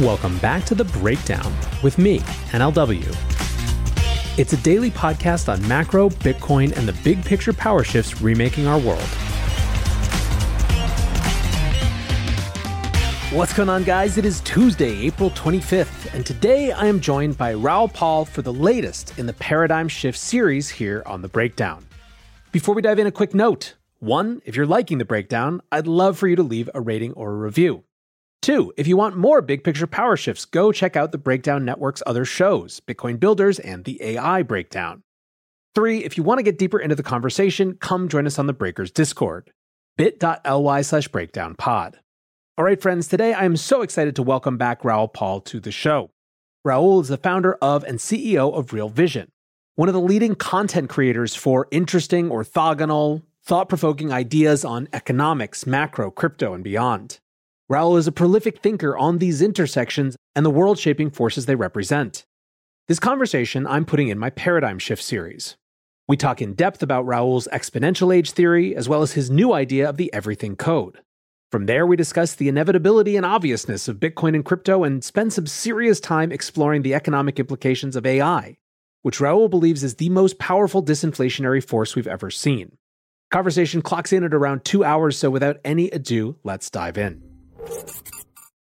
Welcome back to The Breakdown with me, NLW. It's a daily podcast on macro, Bitcoin, and the big picture power shifts remaking our world. What's going on, guys? It is Tuesday, April 25th, and today I am joined by Raoul Pal for the latest in the Paradigm Shift series here on The Breakdown. Before we dive in, a quick note. One, if you're liking The Breakdown, I'd love for you to leave a rating or a review. Two, if you want more big picture power shifts, go check out the Breakdown Network's other shows, Bitcoin Builders and the AI Breakdown. Three, if you want to get deeper into the conversation, come join us on the Breakers Discord, bit.ly/breakdownpod. All right, friends, today I am so excited to welcome back Raoul Pal to the show. Raoul is the founder of and CEO of Real Vision, one of the leading content creators for interesting, orthogonal, thought-provoking ideas on economics, macro, crypto, and beyond. Raoul is a prolific thinker on these intersections and the world-shaping forces they represent. This conversation I'm putting in my Paradigm Shift series. We talk in depth about Raoul's exponential age theory, as well as his new idea of the everything code. From there, we discuss the inevitability and obviousness of Bitcoin and crypto and spend some serious time exploring the economic implications of AI, which Raoul believes is the most powerful disinflationary force we've ever seen. Conversation clocks in at around 2 hours, so without any ado, let's dive in.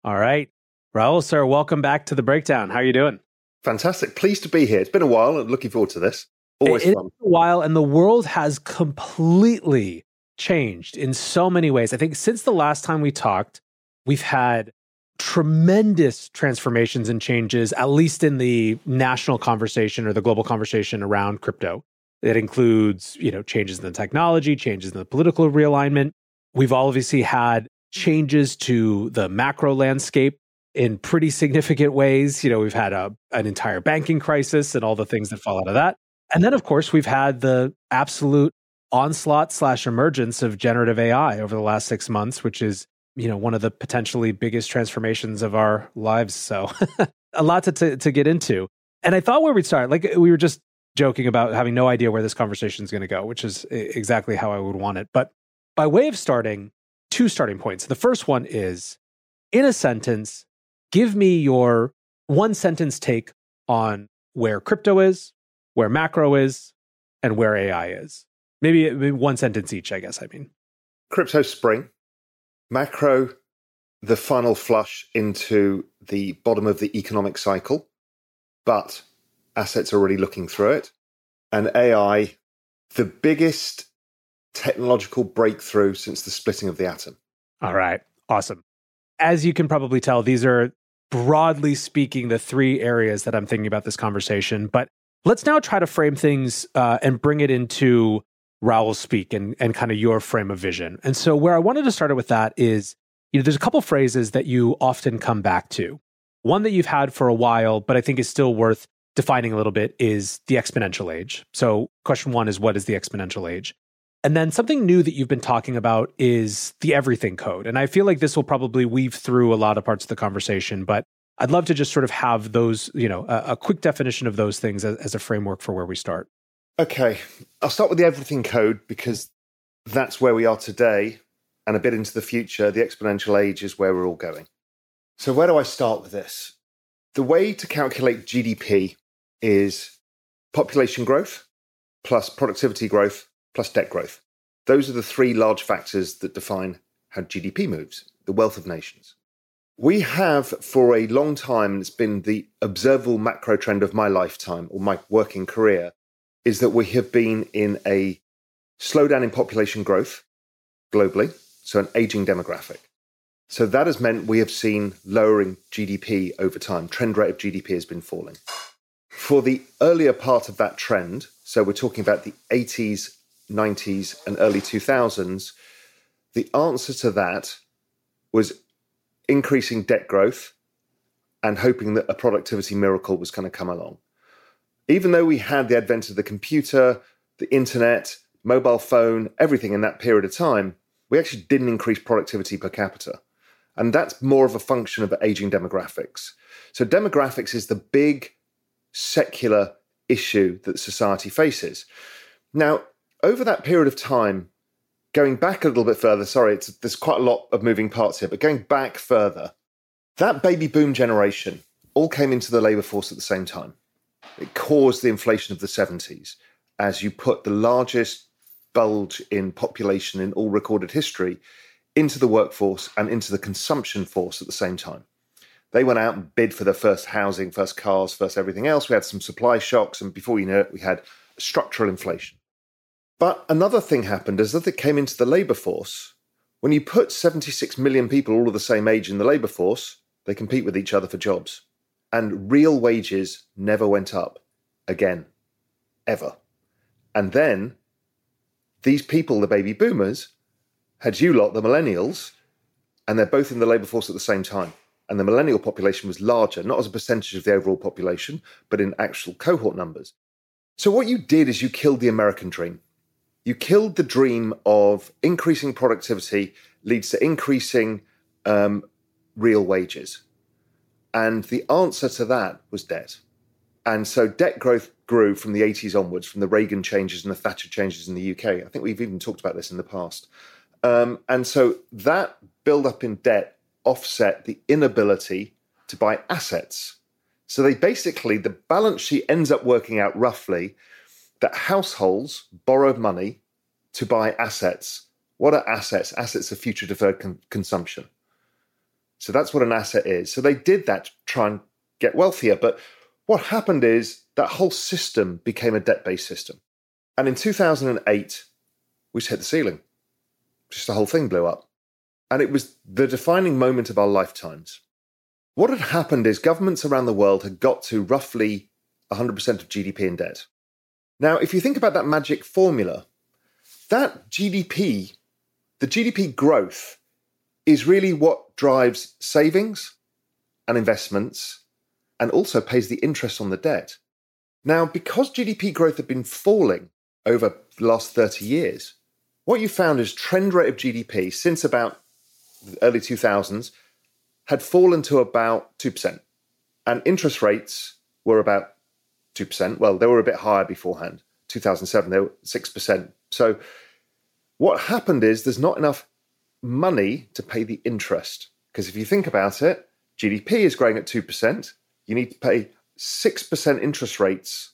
All right, Raoul, sir, welcome back to The Breakdown. How are you doing? Fantastic. Pleased to be here. It's been a while. I'm looking forward to this. Always fun. It's been a while, and the world has completely changed in so many ways. I think since the last time we talked, we've had tremendous transformations and changes, at least in the national conversation or the global conversation around crypto. That includes, changes in the technology, changes in the political realignment. We've obviously had changes to the macro landscape in pretty significant ways. We've had an entire banking crisis and all the things that fall out of that. And then, of course, we've had the absolute onslaught / emergence of generative AI over the last 6 months, which is, one of the potentially biggest transformations of our lives. So a lot to get into. And I thought where we'd start, we were just joking about having no idea where this conversation is going to go, which is exactly how I would want it. But by way of starting, two starting points. The first one is, in a sentence, give me your one sentence take on where crypto is, where macro is, and where AI is. Maybe one sentence each, I guess. Crypto spring, macro, the final flush into the bottom of the economic cycle, but assets are already looking through it. And AI, the biggest technological breakthrough since the splitting of the atom. All right. Awesome. As you can probably tell, these are, broadly speaking, the three areas that I'm thinking about this conversation. But let's now try to frame things and bring it into Raoul speak and kind of your frame of vision. And so where I wanted to start with that is, there's a couple phrases that you often come back to. One that you've had for a while, but I think is still worth defining a little bit, is the exponential age. So question one is, what is the exponential age? And then something new that you've been talking about is the everything code. And I feel like this will probably weave through a lot of parts of the conversation, but I'd love to just sort of have those, a quick definition of those things as a framework for where we start. Okay. I'll start with the everything code because that's where we are today. And a bit into the future, the exponential age is where we're all going. So where do I start with this? The way to calculate GDP is population growth plus productivity growth plus debt growth. Those are the three large factors that define how GDP moves, the wealth of nations. We have for a long time, and it's been the observable macro trend of my lifetime or my working career, is that we have been in a slowdown in population growth globally, so an aging demographic. So that has meant we have seen lowering GDP over time. Trend rate of GDP has been falling. For the earlier part of that trend, so we're talking about the 80s, 90s and early 2000s, the answer to that was increasing debt growth and hoping that a productivity miracle was going to come along. Even though we had the advent of the computer, the internet, mobile phone, everything in that period of time, we actually didn't increase productivity per capita. And that's more of a function of aging demographics. So demographics is the big secular issue that society faces. Now, over that period of time, going back a little bit further, there's quite a lot of moving parts here, but going back further, That baby boom generation all came into the labor force at the same time. It caused the inflation of the 70s as you put the largest bulge in population in all recorded history into the workforce and into the consumption force at the same time. They went out and bid for their first housing, first cars, first everything else. We had some supply shocks, and before you know it, we had structural inflation. But another thing happened is that it came into the labour force. When you put 76 million people all of the same age in the labour force, they compete with each other for jobs. And real wages never went up again, ever. And then these people, the baby boomers, had you lot, the millennials, and they're both in the labour force at the same time. And the millennial population was larger, not as a percentage of the overall population, but in actual cohort numbers. So what you did is you killed the American dream. You killed the dream of increasing productivity leads to increasing real wages. And the answer to that was debt. And so debt growth grew from the 80s onwards, from the Reagan changes and the Thatcher changes in the UK. I think we've even talked about this in the past. And so that build-up in debt offset the inability to buy assets. So they basically, the balance sheet ends up working out roughly that households borrow money to buy assets. What are assets? Assets are future deferred consumption. So that's what an asset is. So they did that to try and get wealthier. But what happened is that whole system became a debt-based system. And in 2008, we just hit the ceiling. Just the whole thing blew up. And it was the defining moment of our lifetimes. What had happened is governments around the world had got to roughly 100% of GDP in debt. Now, if you think about that magic formula, that GDP, the GDP growth, is really what drives savings and investments and also pays the interest on the debt. Now, because GDP growth had been falling over the last 30 years, what you found is trend rate of GDP since about the early 2000s had fallen to about 2%. And interest rates were about 2%. Well, they were a bit higher beforehand. 2007, they were 6%. So what happened is there's not enough money to pay the interest. Because if you think about it, GDP is growing at 2%. You need to pay 6% interest rates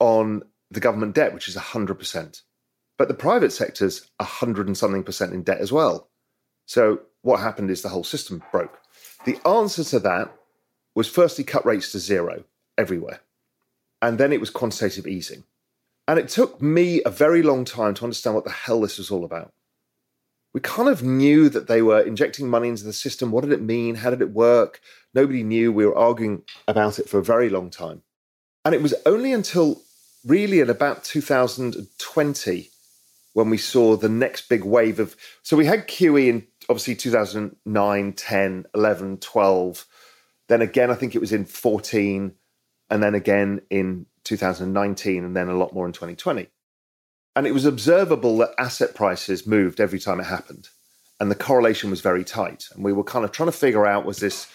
on the government debt, which is 100%. But the private sector's 100 and something percent in debt as well. So what happened is the whole system broke. The answer to that was firstly cut rates to zero everywhere. And then it was quantitative easing. And it took me a very long time to understand what the hell this was all about. We kind of knew that they were injecting money into the system. What did it mean? How did it work? Nobody knew. We were arguing about it for a very long time. And it was only until really at about 2020 when we saw the next big wave of... So we had QE in obviously 2009, 10, 11, 12. Then again, I think it was in 14. And then again in 2019, and then a lot more in 2020. And it was observable that asset prices moved every time it happened. And the correlation was very tight. And we were kind of trying to figure out, was this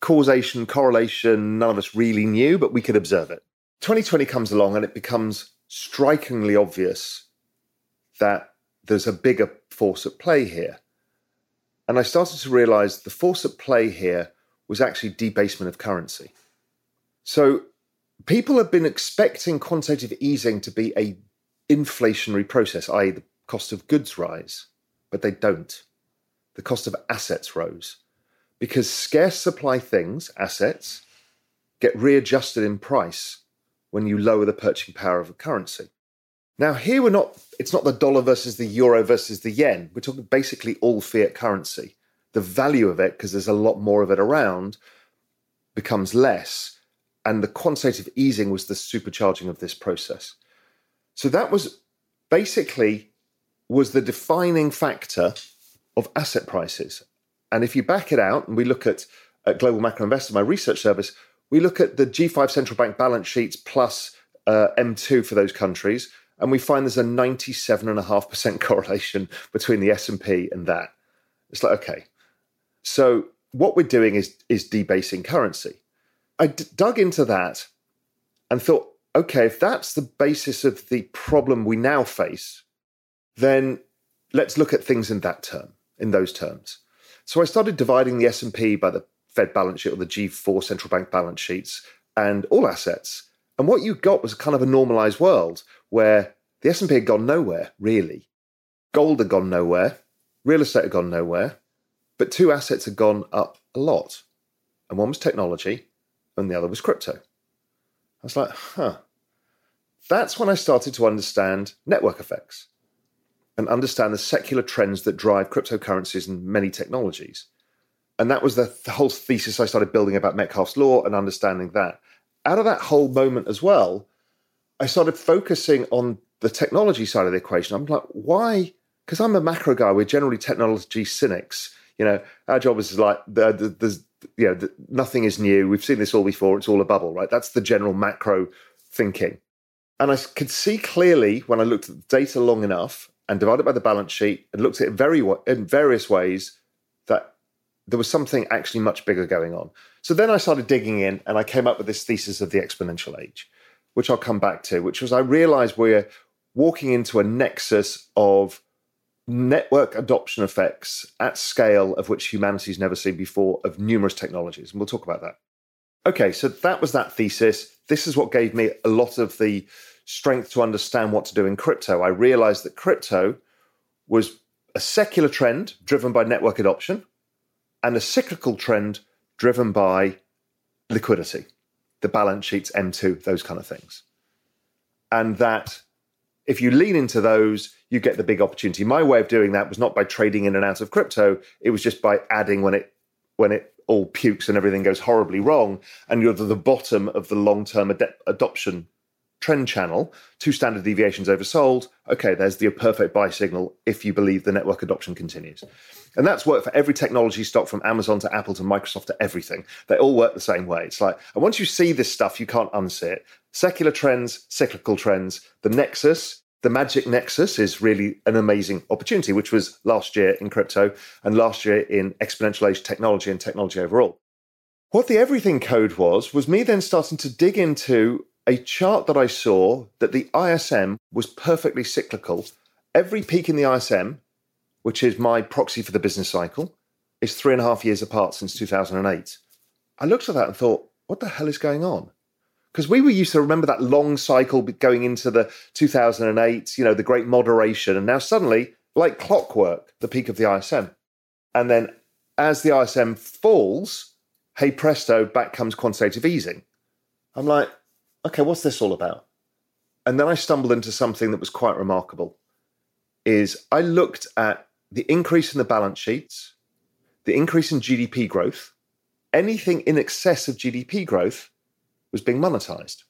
causation, correlation? None of us really knew, but we could observe it. 2020 comes along and it becomes strikingly obvious that there's a bigger force at play here. And I started to realize the force at play here was actually debasement of currency. So people have been expecting quantitative easing to be an inflationary process, i.e. the cost of goods rise, but they don't. The cost of assets rose because scarce supply things, assets, get readjusted in price when you lower the purchasing power of a currency. Now here it's not the dollar versus the euro versus the yen. We're talking basically all fiat currency. The value of it, because there's a lot more of it around, becomes less. And the quantitative easing was the supercharging of this process. So that was basically was the defining factor of asset prices. And if you back it out, and we look at Global Macro Investor, my research service, we look at the G5 central bank balance sheets plus M2 for those countries, and we find there's a 97.5% correlation between the S&P and that. It's like, okay. So what we're doing is debasing currency. I dug into that and thought, okay, if that's the basis of the problem we now face, then let's look at things in those terms. So I started dividing the S&P by the Fed balance sheet or the G4 central bank balance sheets and all assets. And what you got was kind of a normalized world where the S&P had gone nowhere, really. Gold had gone nowhere. Real estate had gone nowhere. But two assets had gone up a lot. And one was technology and the other was crypto. I was like, huh. That's when I started to understand network effects and understand the secular trends that drive cryptocurrencies and many technologies. And that was the whole thesis I started building about Metcalfe's law and understanding that. Out of that whole moment as well, I started focusing on the technology side of the equation. I'm like, why? Because I'm a macro guy. We're generally technology cynics. You know, our job is like, nothing is new. We've seen this all before. It's all a bubble, right? That's the general macro thinking. And I could see clearly when I looked at the data long enough and divided by the balance sheet and looked at it in various ways that there was something actually much bigger going on. So then I started digging in and I came up with this thesis of the exponential age, which I'll come back to, which was I realized we're walking into a nexus of network adoption effects at scale of which humanity's never seen before of numerous technologies. And we'll talk about that. Okay, so that was that thesis. This is what gave me a lot of the strength to understand what to do in crypto. I realized that crypto was a secular trend driven by network adoption and a cyclical trend driven by liquidity, the balance sheets, M2, those kind of things. And that if you lean into those, you get the big opportunity. My way of doing that was not by trading in and out of crypto. It was just by adding when it all pukes and everything goes horribly wrong, and you're at the bottom of the long-term adoption trend channel, 2 standard deviations oversold, okay, there's the perfect buy signal if you believe the network adoption continues. And that's worked for every technology stock from Amazon to Apple to Microsoft to everything. They all work the same way. It's like, and once you see this stuff, you can't unsee it. Secular trends, cyclical trends, the nexus, the magic nexus is really an amazing opportunity, which was last year in crypto and last year in exponential age technology and technology overall. What the everything code was me then starting to dig into a chart that I saw that the ISM was perfectly cyclical. Every peak in the ISM, which is my proxy for the business cycle, is 3.5 years apart since 2008. I looked at that and thought, what the hell is going on? Because we were used to remember that long cycle going into the 2008, you know, the great moderation. And now suddenly, like clockwork, the peak of the ISM. And then as the ISM falls, hey presto, back comes quantitative easing. I'm like, okay, what's this all about? And then I stumbled into something that was quite remarkable, is I looked at the increase in the balance sheets, the increase in GDP growth, anything in excess of GDP growth, was being monetized,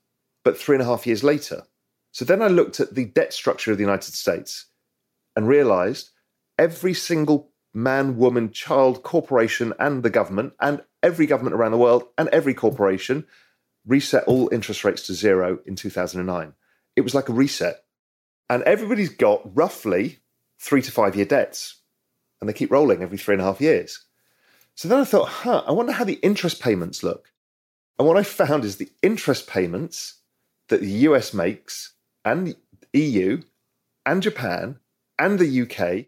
but 3.5 years later. So then I looked at the debt structure of the United States and realized every single man, woman, child, corporation, and the government, and every government around the world, and every corporation reset all interest rates to zero in 2009. It was like a reset. And everybody's got roughly 3 to 5 year debts, and they keep rolling every 3.5 years. So then I thought, I wonder how the interest payments look. And what I found is the interest payments that the US makes and the EU and Japan and the UK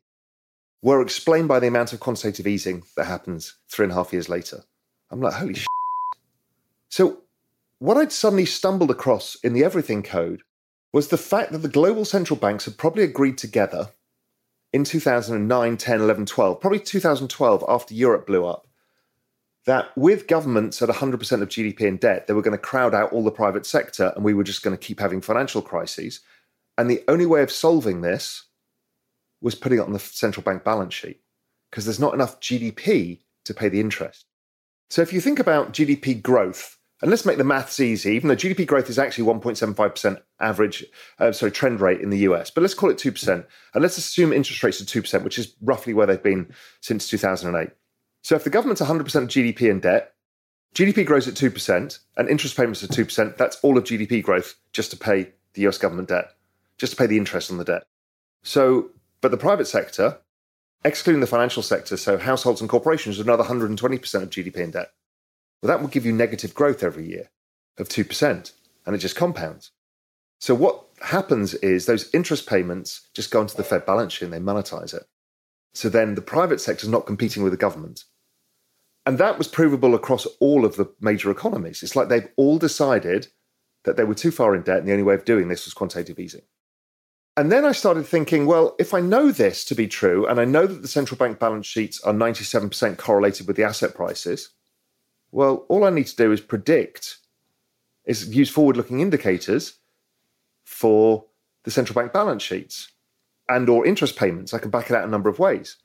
were explained by the amount of quantitative easing that happens 3.5 years later. I'm like, holy shit. So what I'd suddenly stumbled across in the everything code was the fact that the global central banks had probably agreed together in 2009, 10, 11, 12, probably 2012 after Europe blew up, that with governments at 100% of GDP in debt, they were going to crowd out all the private sector and we were just going to keep having financial crises. And the only way of solving this was putting it on the central bank balance sheet because there's not enough GDP to pay the interest. So if you think about GDP growth, and let's make the maths easy, even though GDP growth is actually 1.75% average, trend rate in the US, but let's call it 2%. And let's assume interest rates are 2%, which is roughly where they've been since 2008. So if the government's 100% of GDP in debt, GDP grows at 2%, and interest payments are 2%, that's all of GDP growth just to pay the US government debt, just to pay the interest on the debt. So, but the private sector, excluding the financial sector, so households and corporations, are another 120% of GDP in debt. Well, that will give you negative growth every year of 2%, and it just compounds. So what happens is those interest payments just go into the Fed balance sheet and they monetize it. So then the private sector is not competing with the government. And that was provable across all of the major economies. It's like they've all decided that they were too far in debt and the only way of doing this was quantitative easing. And then I started thinking, well, if I know this to be true, and I know that the central bank balance sheets are 97% correlated with the asset prices, well, all I need to do is predict, is use forward-looking indicators for the central bank balance sheets and or interest payments. I can back it out a number of ways.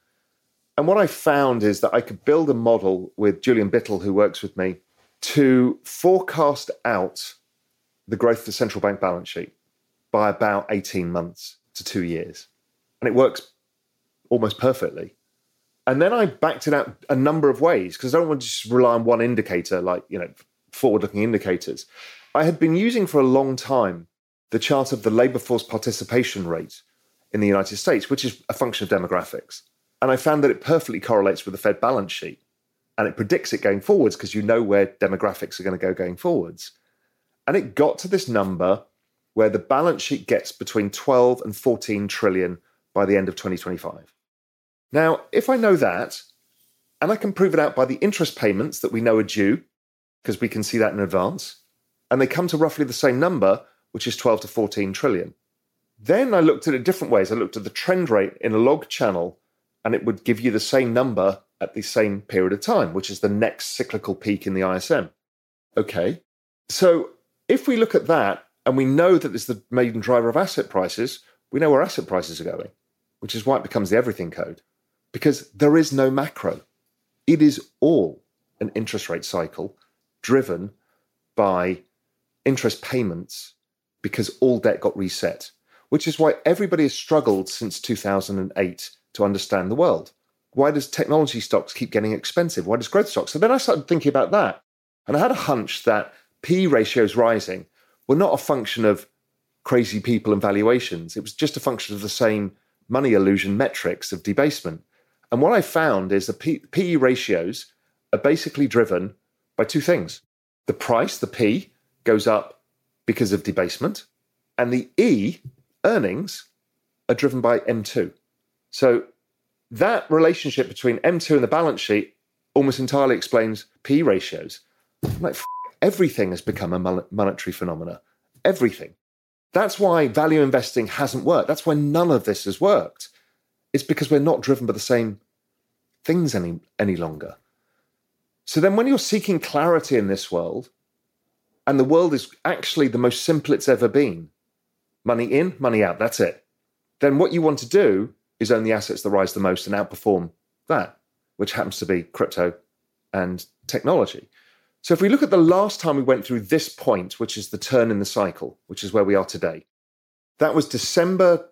And what I found is that I could build a model with Julian Bittle, who works with me, to forecast out the growth of the central bank balance sheet by about 18 months to 2 years. And it works almost perfectly. And then I backed it out a number of ways because I don't want to just rely on one indicator, like, you know, forward-looking indicators. I had been using for a long time the chart of the labor force participation rate in the United States, which is a function of demographics. And I found that it perfectly correlates with the Fed balance sheet. And it predicts it going forwards because you know where demographics are going to go going forwards. And it got to this number where the balance sheet gets between 12 and 14 trillion by the end of 2025. Now, if I know that, and I can prove it out by the interest payments that we know are due, because we can see that in advance, and they come to roughly the same number, which is 12 to 14 trillion. Then I looked at it different ways. I looked at the trend rate in a log channel, and it would give you the same number at the same period of time, which is the next cyclical peak in the ISM. Okay, so if we look at that, and we know that it's the main driver of asset prices, we know where asset prices are going, which is why it becomes the everything code, because there is no macro. It is all an interest rate cycle driven by interest payments because all debt got reset, which is why everybody has struggled since 2008 to understand the world. Why does technology stocks keep getting expensive? Why does growth stocks? So then I started thinking about that. And I had a hunch that P ratios rising were not a function of crazy people and valuations. It was just a function of the same money illusion metrics of debasement. And what I found is that PE ratios are basically driven by two things. The price, the P, goes up because of debasement. And the E, earnings, are driven by M2. So that relationship between M2 and the balance sheet almost entirely explains PE ratios. I'm like, everything has become a monetary phenomena. Everything. That's why value investing hasn't worked. That's why none of this has worked. It's because we're not driven by the same things any longer. So then when you're seeking clarity in this world, and the world is actually the most simple it's ever been, money in, money out, that's it, then what you want to do is own the assets that rise the most and outperform that, which happens to be crypto and technology. So if we look at the last time we went through this point, which is the turn in the cycle, which is where we are today, that was December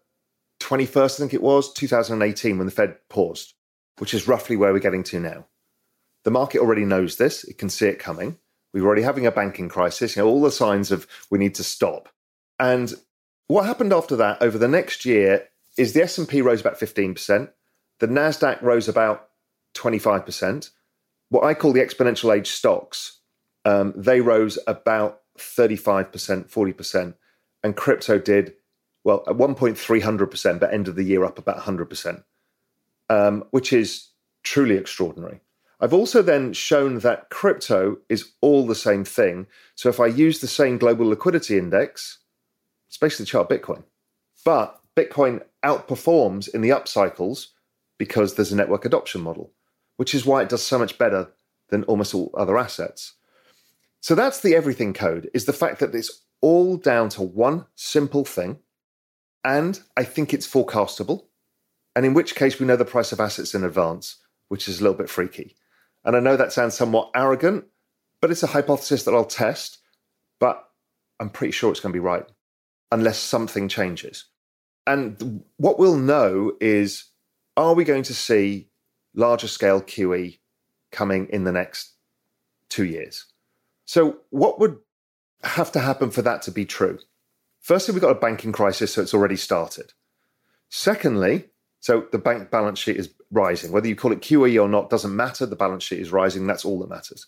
21st, I think it was, 2018, when the Fed paused, which is roughly where we're getting to now. The market already knows this. It can see it coming. We were already having a banking crisis, you know, all the signs of we need to stop. And what happened after that over the next year is the S&P rose about 15%. The NASDAQ rose about 25%. What I call the exponential age stocks, they rose about 35%, 40%, and crypto did, well, at one point 300%, but end of the year up about 100%, which is truly extraordinary. I've also then shown that crypto is all the same thing. So if I use the same global liquidity index, it's basically the chart of Bitcoin. But Bitcoin outperforms in the up cycles because there's a network adoption model, which is why it does so much better than almost all other assets. So that's the everything code, is the fact that it's all down to one simple thing, and I think it's forecastable, and in which case we know the price of assets in advance, which is a little bit freaky. And I know that sounds somewhat arrogant, but it's a hypothesis that I'll test, but I'm pretty sure it's going to be right, unless something changes. And what we'll know is, are we going to see larger scale QE coming in the next 2 years? So what would have to happen for that to be true? Firstly, we've got a banking crisis, so it's already started. Secondly, so the bank balance sheet is rising. Whether you call it QE or not doesn't matter. The balance sheet is rising. That's all that matters.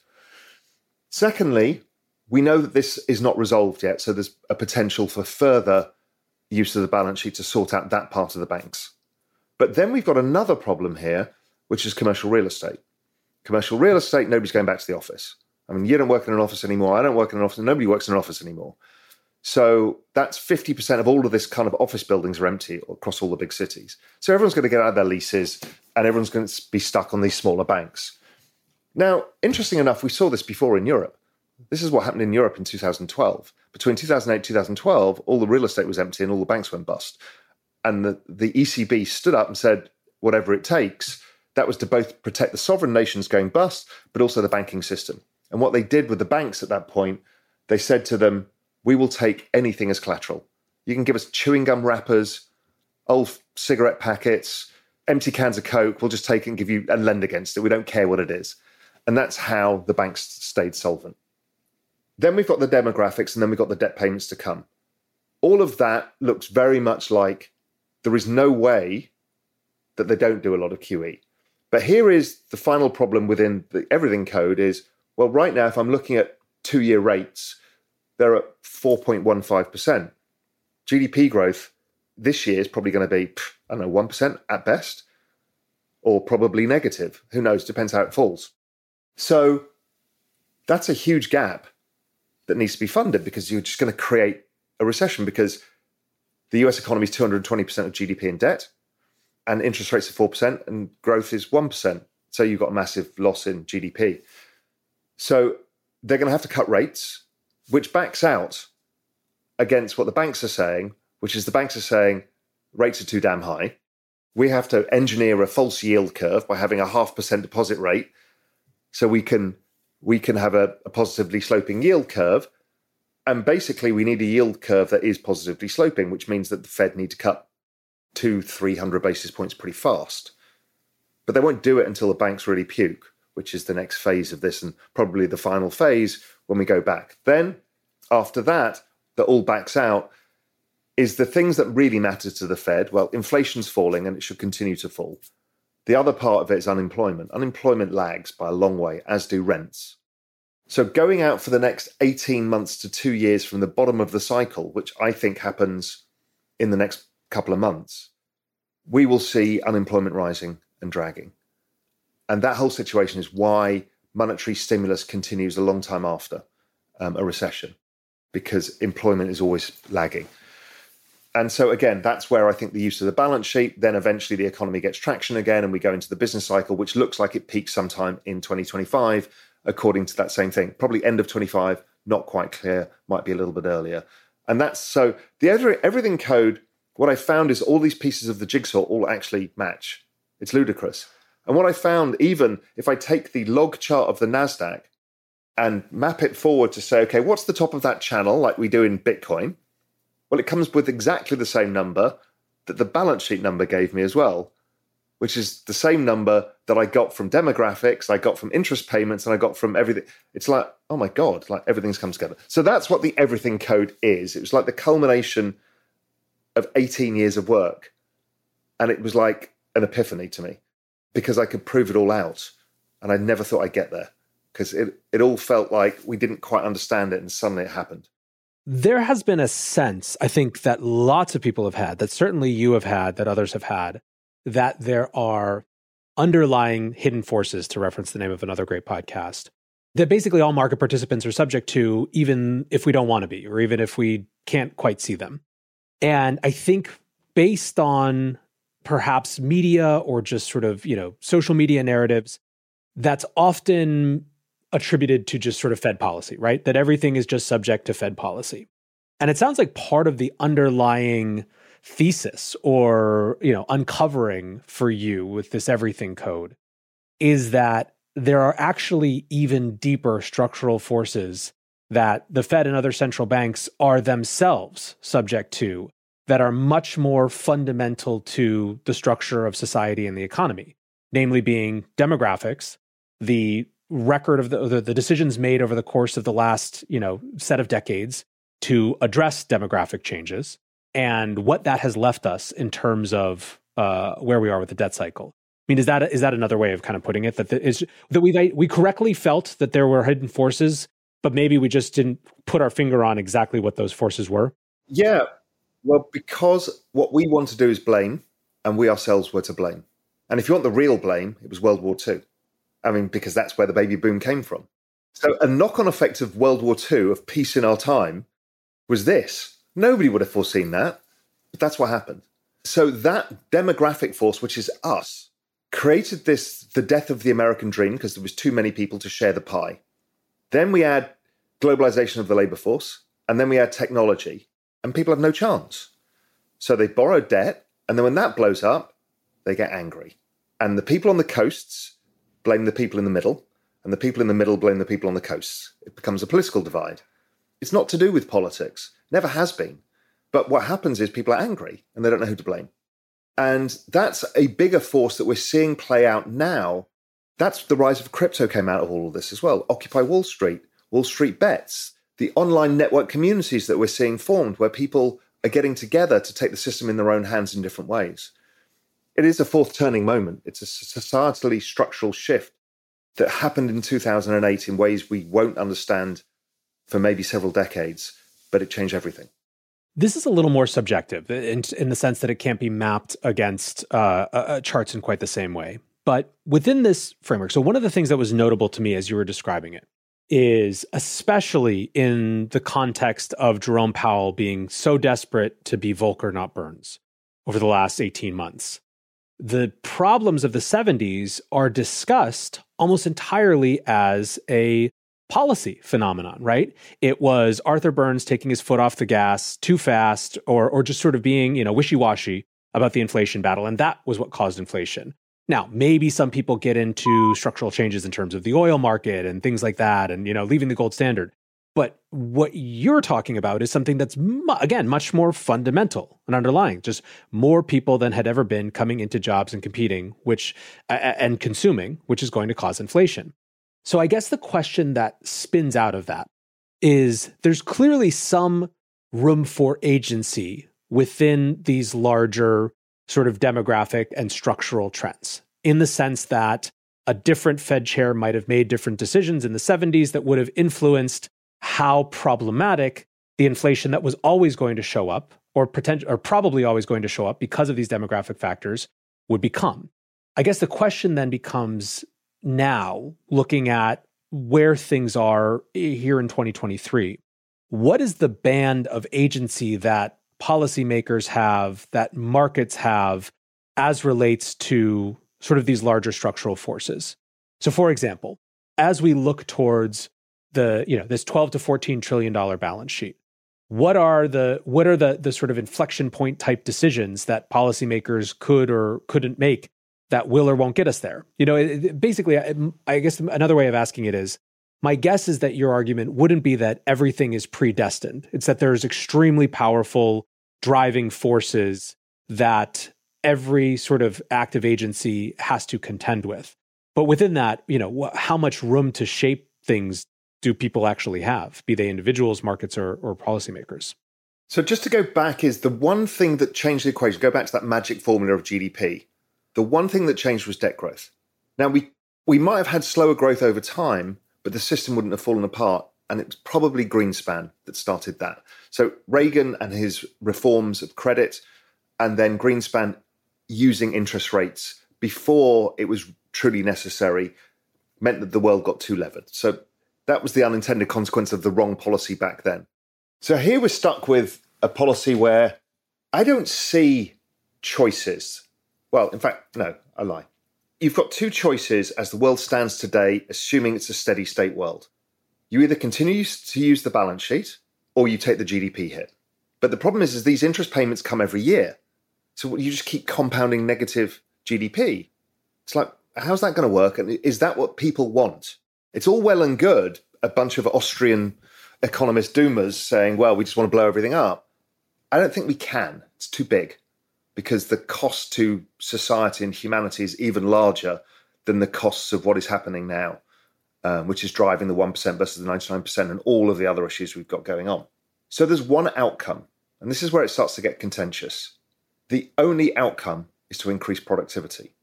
Secondly, we know that this is not resolved yet, so there's a potential for further use of the balance sheet to sort out that part of the banks. But then we've got another problem here, which is commercial real estate. commercial real estate, nobody's going back to the office. I mean, you don't work in an office anymore. I don't work in an office. Nobody works in an office anymore. So that's 50% of all of this kind of office buildings are empty across all the big cities. So everyone's going to get out of their leases and everyone's going to be stuck on these smaller banks. Now, interesting enough, we saw this before in Europe. This is what happened in Europe in 2012. Between 2008 and 2012, all the real estate was empty and all the banks went bust. And the ECB stood up and said, whatever it takes. That was to both protect the sovereign nations going bust, but also the banking system. And what they did with the banks at that point, they said to them, we will take anything as collateral. You can give us chewing gum wrappers, old cigarette packets, empty cans of Coke. We'll just take it and give you and lend against it. We don't care what it is. And that's how the banks stayed solvent. Then we've got the demographics and then we've got the debt payments to come. All of that looks very much like there is no way that they don't do a lot of QE. But here is the final problem within the everything code is, well, right now, if I'm looking at two-year rates, they're at 4.15%. GDP growth this year is probably going to be, 1% at best, or probably negative. Who knows? Depends how it falls. So that's a huge gap that needs to be funded because you're just going to create a recession because the US economy is 220% of GDP in debt and interest rates are 4% and growth is 1%. So you've got a massive loss in GDP. So they're going to have to cut rates, which backs out against what the banks are saying, which is the banks are saying rates are too damn high. We have to engineer a false yield curve by having a 0.5% deposit rate so we can have a positively sloping yield curve. And basically, we need a yield curve that is positively sloping, which means that the Fed need to cut 200-300 basis points pretty fast. But they won't do it until the banks really puke, which is the next phase of this and probably the final phase when we go back. Then, after that all backs out, is the things that really matter to the Fed. Well, inflation's falling and it should continue to fall. The other part of it is unemployment. Unemployment lags by a long way, as do rents. So going out for the next 18 months to 2 years from the bottom of the cycle, which I think happens in the next couple of months, we will see unemployment rising and dragging. And that whole situation is why monetary stimulus continues a long time after a recession, because employment is always lagging. And so, again, that's where I think the use of the balance sheet, then eventually the economy gets traction again and we go into the business cycle, which looks like it peaks sometime in 2025, according to that same thing. Probably end of 25, not quite clear, might be a little bit earlier. And that's so the everything code, what I found is all these pieces of the jigsaw all actually match. It's ludicrous. And what I found, even if I take the log chart of the NASDAQ and map it forward to say, okay, what's the top of that channel like we do in Bitcoin? Well, it comes with exactly the same number that the balance sheet number gave me as well, which is the same number that I got from demographics, I got from interest payments, and I got from everything. It's like, oh my God, like everything's come together. So that's what the everything code is. It was like the culmination of 18 years of work. And it was like an epiphany to me, because I could prove it all out. And I never thought I'd get there, because it all felt like we didn't quite understand it and suddenly it happened. There has been a sense, I think, that lots of people have had, that certainly you have had, that others have had, that there are underlying hidden forces, to reference the name of another great podcast, that basically all market participants are subject to, even if we don't want to be, or even if we can't quite see them. And I think based on perhaps media or just sort of, social media narratives, that's often attributed to just sort of Fed policy, right? That everything is just subject to Fed policy. And it sounds like part of the underlying thesis or, uncovering for you with this everything code is that there are actually even deeper structural forces that the Fed and other central banks are themselves subject to, that are much more fundamental to the structure of society and the economy, namely being demographics, the record of the decisions made over the course of the last, set of decades to address demographic changes, and what that has left us in terms of where we are with the debt cycle. I mean, is that another way of kind of putting it, that we correctly felt that there were hidden forces, but maybe we just didn't put our finger on exactly what those forces were? Yeah. Well, because what we want to do is blame, and we ourselves were to blame. And if you want the real blame, it was World War II. I mean, because that's where the baby boom came from. So a knock-on effect of World War II, of peace in our time, was this. Nobody would have foreseen that, but that's what happened. So that demographic force, which is us, created this, the death of the American dream, because there was too many people to share the pie. Then we add globalization of the labor force, and then we add technology, and people have no chance. So they borrow debt, and then when that blows up, they get angry. And the people on the coasts blame the people in the middle, and the people in the middle blame the people on the coasts. It becomes a political divide. It's not to do with politics, never has been. But what happens is people are angry and they don't know who to blame. And that's a bigger force that we're seeing play out now. That's the rise of crypto came out of all of this as well. Occupy Wall Street Bets, the online network communities that we're seeing formed where people are getting together to take the system in their own hands in different ways. It is a fourth turning moment. It's a societally structural shift that happened in 2008 in ways we won't understand for maybe several decades, but it changed everything. This is a little more subjective in the sense that it can't be mapped against charts in quite the same way. But within this framework, so one of the things that was notable to me as you were describing it is, especially in the context of Jerome Powell being so desperate to be Volcker, not Burns, over the last 18 months, the problems of the 70s are discussed almost entirely as a policy phenomenon, right? It was Arthur Burns taking his foot off the gas too fast, or just sort of being, wishy-washy about the inflation battle. And that was what caused inflation. Now, maybe some people get into structural changes in terms of the oil market and things like that, and, leaving the gold standard. But what you're talking about is something that's, again, much more fundamental and underlying, just more people than had ever been coming into jobs and competing, and consuming, which is going to cause inflation. So I guess the question that spins out of that is there's clearly some room for agency within these larger sort of demographic and structural trends, in the sense that a different Fed chair might have made different decisions in the 70s that would have influenced how problematic the inflation that was always going to show up, or probably always going to show up because of these demographic factors, would become. I guess the question then becomes, now, looking at where things are here in 2023, what is the band of agency that policymakers have, that markets have, as relates to sort of these larger structural forces? So, for example, as we look towards the, this $12 to $14 trillion balance sheet, what are the sort of inflection point type decisions that policymakers could or couldn't make that will or won't get us there? I guess another way of asking it is, my guess is that your argument wouldn't be that everything is predestined. It's that there's extremely powerful driving forces that every sort of active agency has to contend with. But within that, how much room to shape things do people actually have, be they individuals, markets, or policymakers? So just to go back, is the one thing that changed the equation, go back to that magic formula of GDP. The one thing that changed was debt growth. Now, we might have had slower growth over time, but the system wouldn't have fallen apart. And it was probably Greenspan that started that. So Reagan and his reforms of credit, and then Greenspan using interest rates before it was truly necessary, meant that the world got too levered. So that was the unintended consequence of the wrong policy back then. So here we're stuck with a policy where I don't see choices. Well, in fact, no, I lie. You've got two choices as the world stands today, assuming it's a steady state world. You either continue to use the balance sheet or you take the GDP hit. But the problem is these interest payments come every year. So you just keep compounding negative GDP. It's like, how's that going to work? And is that what people want? It's all well and good, a bunch of Austrian economist doomers saying, well, we just want to blow everything up. I don't think we can. It's too big, because the cost to society and humanity is even larger than the costs of what is happening now, which is driving the 1% versus the 99% and all of the other issues we've got going on. So there's one outcome, and this is where it starts to get contentious. The only outcome is to increase productivity.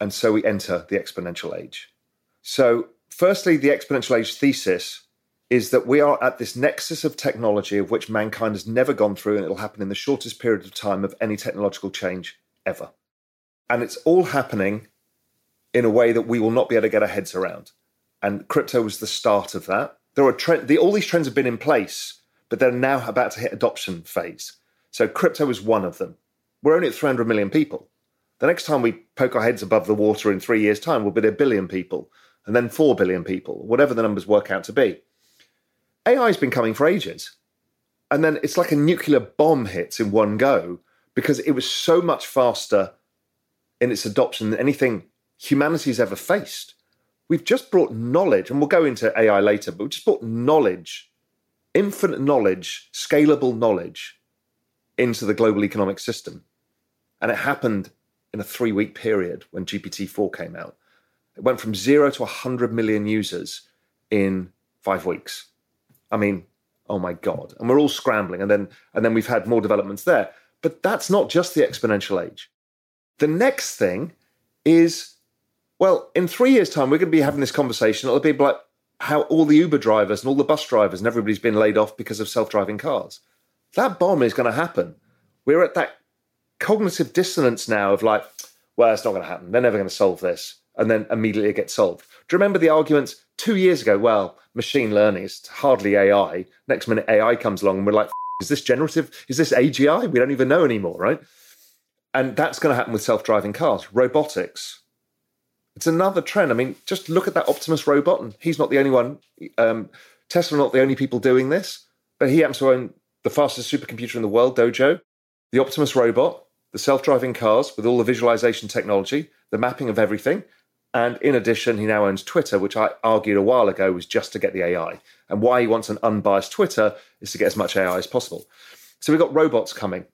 And so we enter the exponential age. So firstly, the exponential age thesis is that we are at this nexus of technology of which mankind has never gone through, and it'll happen in the shortest period of time of any technological change ever. And it's all happening in a way that we will not be able to get our heads around. And crypto was the start of that. There are all these trends have been in place, but they're now about to hit adoption phase. So crypto is one of them. We're only at 300 million people. The next time we poke our heads above the water in 3 years' time, we'll be a billion people, and then 4 billion people, whatever the numbers work out to be. AI's been coming for ages. And then it's like a nuclear bomb hits in one go because it was so much faster in its adoption than anything humanity's ever faced. We've just brought knowledge, and we'll go into AI later, but we've just brought knowledge, infinite knowledge, scalable knowledge into the global economic system. And it happened in a 3-week period when GPT-4 came out. It went from 0 to 100 million users in 5 weeks. I mean, oh my God. And we're all scrambling. And then we've had more developments there. But that's not just the exponential age. The next thing is, well, in 3 years' time, we're going to be having this conversation. It'll be like how all the Uber drivers and all the bus drivers and everybody's been laid off because of self-driving cars. That bomb is going to happen. We're at that cognitive dissonance now of like, well, it's not going to happen. They're never going to solve this. And then immediately it gets solved. Do you remember the arguments 2 years ago? Well, machine learning is hardly AI. Next minute, AI comes along and we're like, is this generative? Is this AGI? We don't even know anymore, right? And that's going to happen with self-driving cars. Robotics. It's another trend. I mean, just look at that Optimus robot, and he's not the only one. Tesla are not the only people doing this, but he happens to own the fastest supercomputer in the world, Dojo, the Optimus robot, the self-driving cars with all the visualization technology, the mapping of everything. And in addition, he now owns Twitter, which I argued a while ago was just to get the AI. And why he wants an unbiased Twitter is to get as much AI as possible. So we've got robots coming.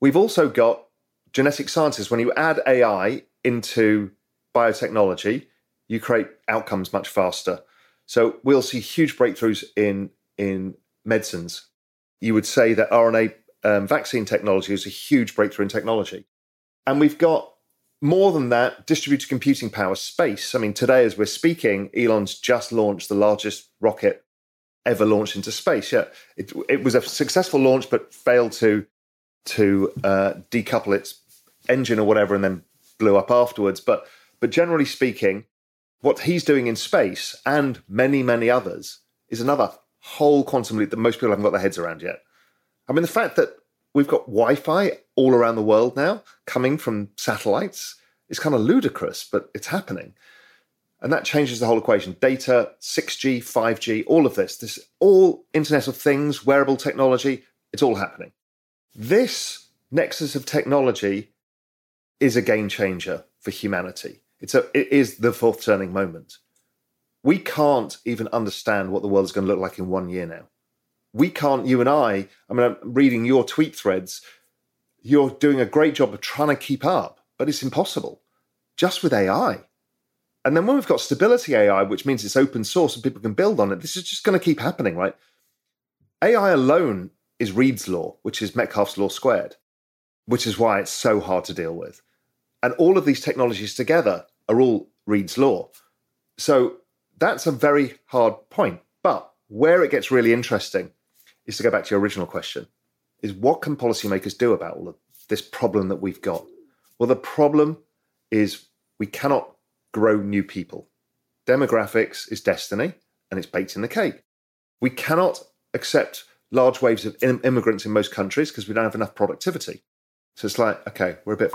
We've also got genetic sciences. When you add AI into biotechnology, you create outcomes much faster. So we'll see huge breakthroughs in medicines. You would say that RNA vaccine technology is a huge breakthrough in technology. And we've got, more than that, distributed computing power, space. I mean, today as we're speaking, Elon's just launched the largest rocket ever launched into space. Yeah, it was a successful launch, but failed to decouple its engine or whatever and then blew up afterwards. But generally speaking, what he's doing in space and many, many others is another whole quantum leap that most people haven't got their heads around yet. I mean, the fact that we've got Wi-Fi all around the world now coming from satellites is kind of ludicrous, but it's happening. And that changes the whole equation. Data, 6G, 5G, all of this, all Internet of Things, wearable technology, it's all happening. This nexus of technology is a game changer for humanity. It is the fourth turning moment. We can't even understand what the world is going to look like in 1 year now. We can't, you and I mean, I'm reading your tweet threads. You're doing a great job of trying to keep up, but it's impossible, just with AI. And then when we've got Stability AI, which means it's open source and people can build on it, this is just going to keep happening, right? AI alone is Reed's law, which is Metcalfe's law squared, which is why it's so hard to deal with. And all of these technologies together are all Reed's law. So that's a very hard point. But where it gets really interesting is to go back to your original question, is what can policymakers do about all of this problem that we've got? Well, the problem is we cannot grow new people. Demographics is destiny, and it's baked in the cake. We cannot accept large waves of immigrants in most countries because we don't have enough productivity. So it's like, okay, we're a bit...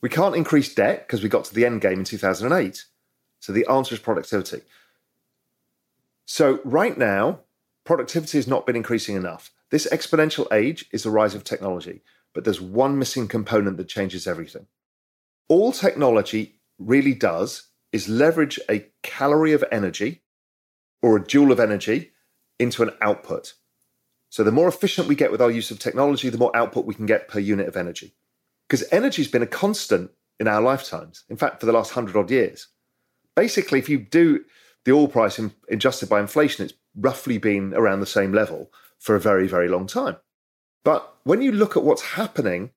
We can't increase debt because we got to the end game in 2008. So the answer is productivity. So right now, productivity has not been increasing enough. This exponential age is the rise of technology, but there's one missing component that changes everything. All technology really does is leverage a calorie of energy or a joule of energy into an output. So the more efficient we get with our use of technology, the more output we can get per unit of energy. Because energy's been a constant in our lifetimes. In fact, for the last 100-odd years. Basically, if you do the oil price adjusted by inflation, it's roughly been around the same level for a very, very long time. But when you look at what's happening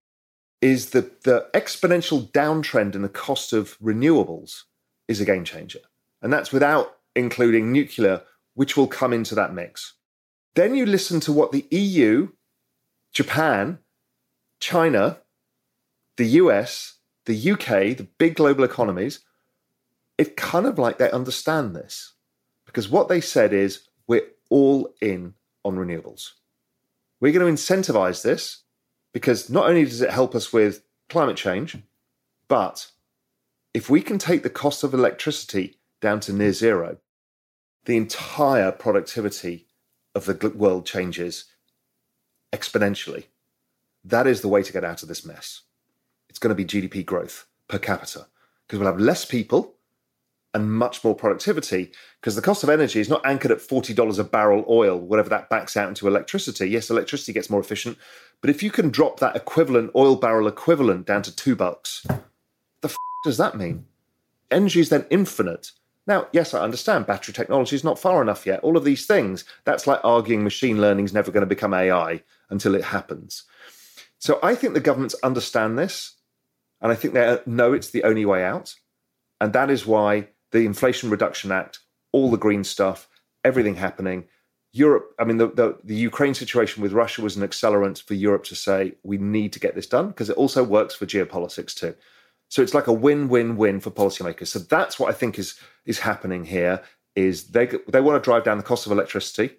is that the exponential downtrend in the cost of renewables is a game changer. And that's without including nuclear, which will come into that mix. Then you listen to what the EU, Japan, China, the US, the UK, the big global economies it's kind of like they understand this, because what they said is we're all in on renewables. We're going to incentivize this because not only does it help us with climate change, but if we can take the cost of electricity down to near zero, the entire productivity of the world changes exponentially. That is the way to get out of this mess. It's going to be GDP growth per capita, because we'll have less people and much more productivity, because the cost of energy is not anchored at $40 a barrel oil, whatever that backs out into electricity. Yes, electricity gets more efficient, but if you can drop that equivalent oil barrel equivalent down to $2, the f*** does that mean? Energy is then infinite. Now, yes, I understand battery technology is not far enough yet. All of these things, that's like arguing machine learning is never going to become AI until it happens. So I think the governments understand this, and I think they know it's the only way out. And that is why the Inflation Reduction Act, all the green stuff, everything happening. Europe, I mean, the Ukraine situation with Russia was an accelerant for Europe to say, we need to get this done, because it also works for geopolitics too. So it's like a win-win-win for policymakers. So that's what I think is happening here, is they want to drive down the cost of electricity,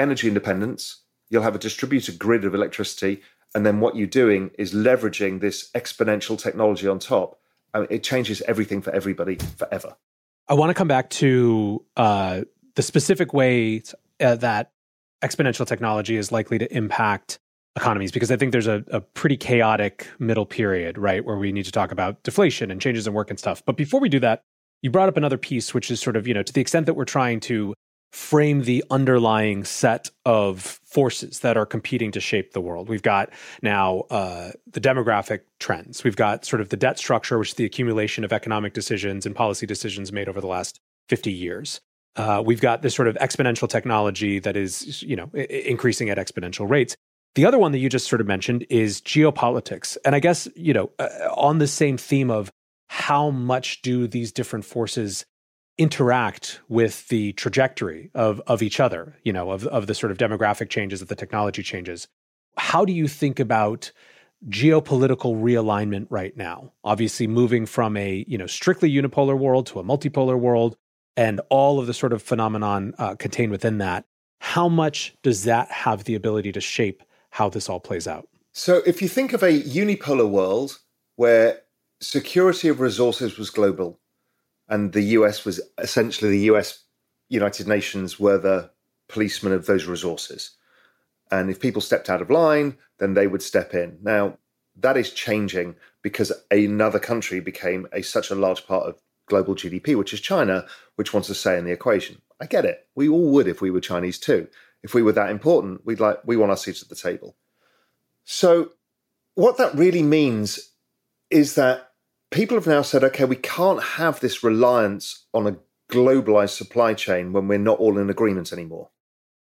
energy independence. You'll have a distributed grid of electricity, and then what you're doing is leveraging this exponential technology on top. I mean, it changes everything for everybody forever. I want to come back to the specific way that exponential technology is likely to impact economies, because I think there's a pretty chaotic middle period, right, where we need to talk about deflation and changes in work and stuff. But before we do that, you brought up another piece, which is sort of, you know, to the extent that we're trying to frame the underlying set of forces that are competing to shape the world. We've got now the demographic trends. We've got sort of the debt structure, which is the accumulation of economic decisions and policy decisions made over the last 50 years. We've got this sort of exponential technology that is, you know, increasing at exponential rates. The other one that you just sort of mentioned is geopolitics. And I guess, you know, on the same theme of how much do these different forces interact with the trajectory of each other, you know, of the sort of demographic changes, of the technology changes. How do you think about geopolitical realignment right now? Obviously moving from a, you know, strictly unipolar world to a multipolar world, and all of the sort of phenomenon contained within that. How much does that have the ability to shape how this all plays out? So if you think of a unipolar world where security of resources was global, and the US was essentially the US, United Nations were the policemen of those resources. And if people stepped out of line, then they would step in. Now, that is changing because another country became such a large part of global GDP, which is China, which wants to stay in the equation. I get it. We all would if we were Chinese too. If we were that important, we want our seats at the table. So what that really means is that people have now said, okay, we can't have this reliance on a globalized supply chain when we're not all in agreement anymore.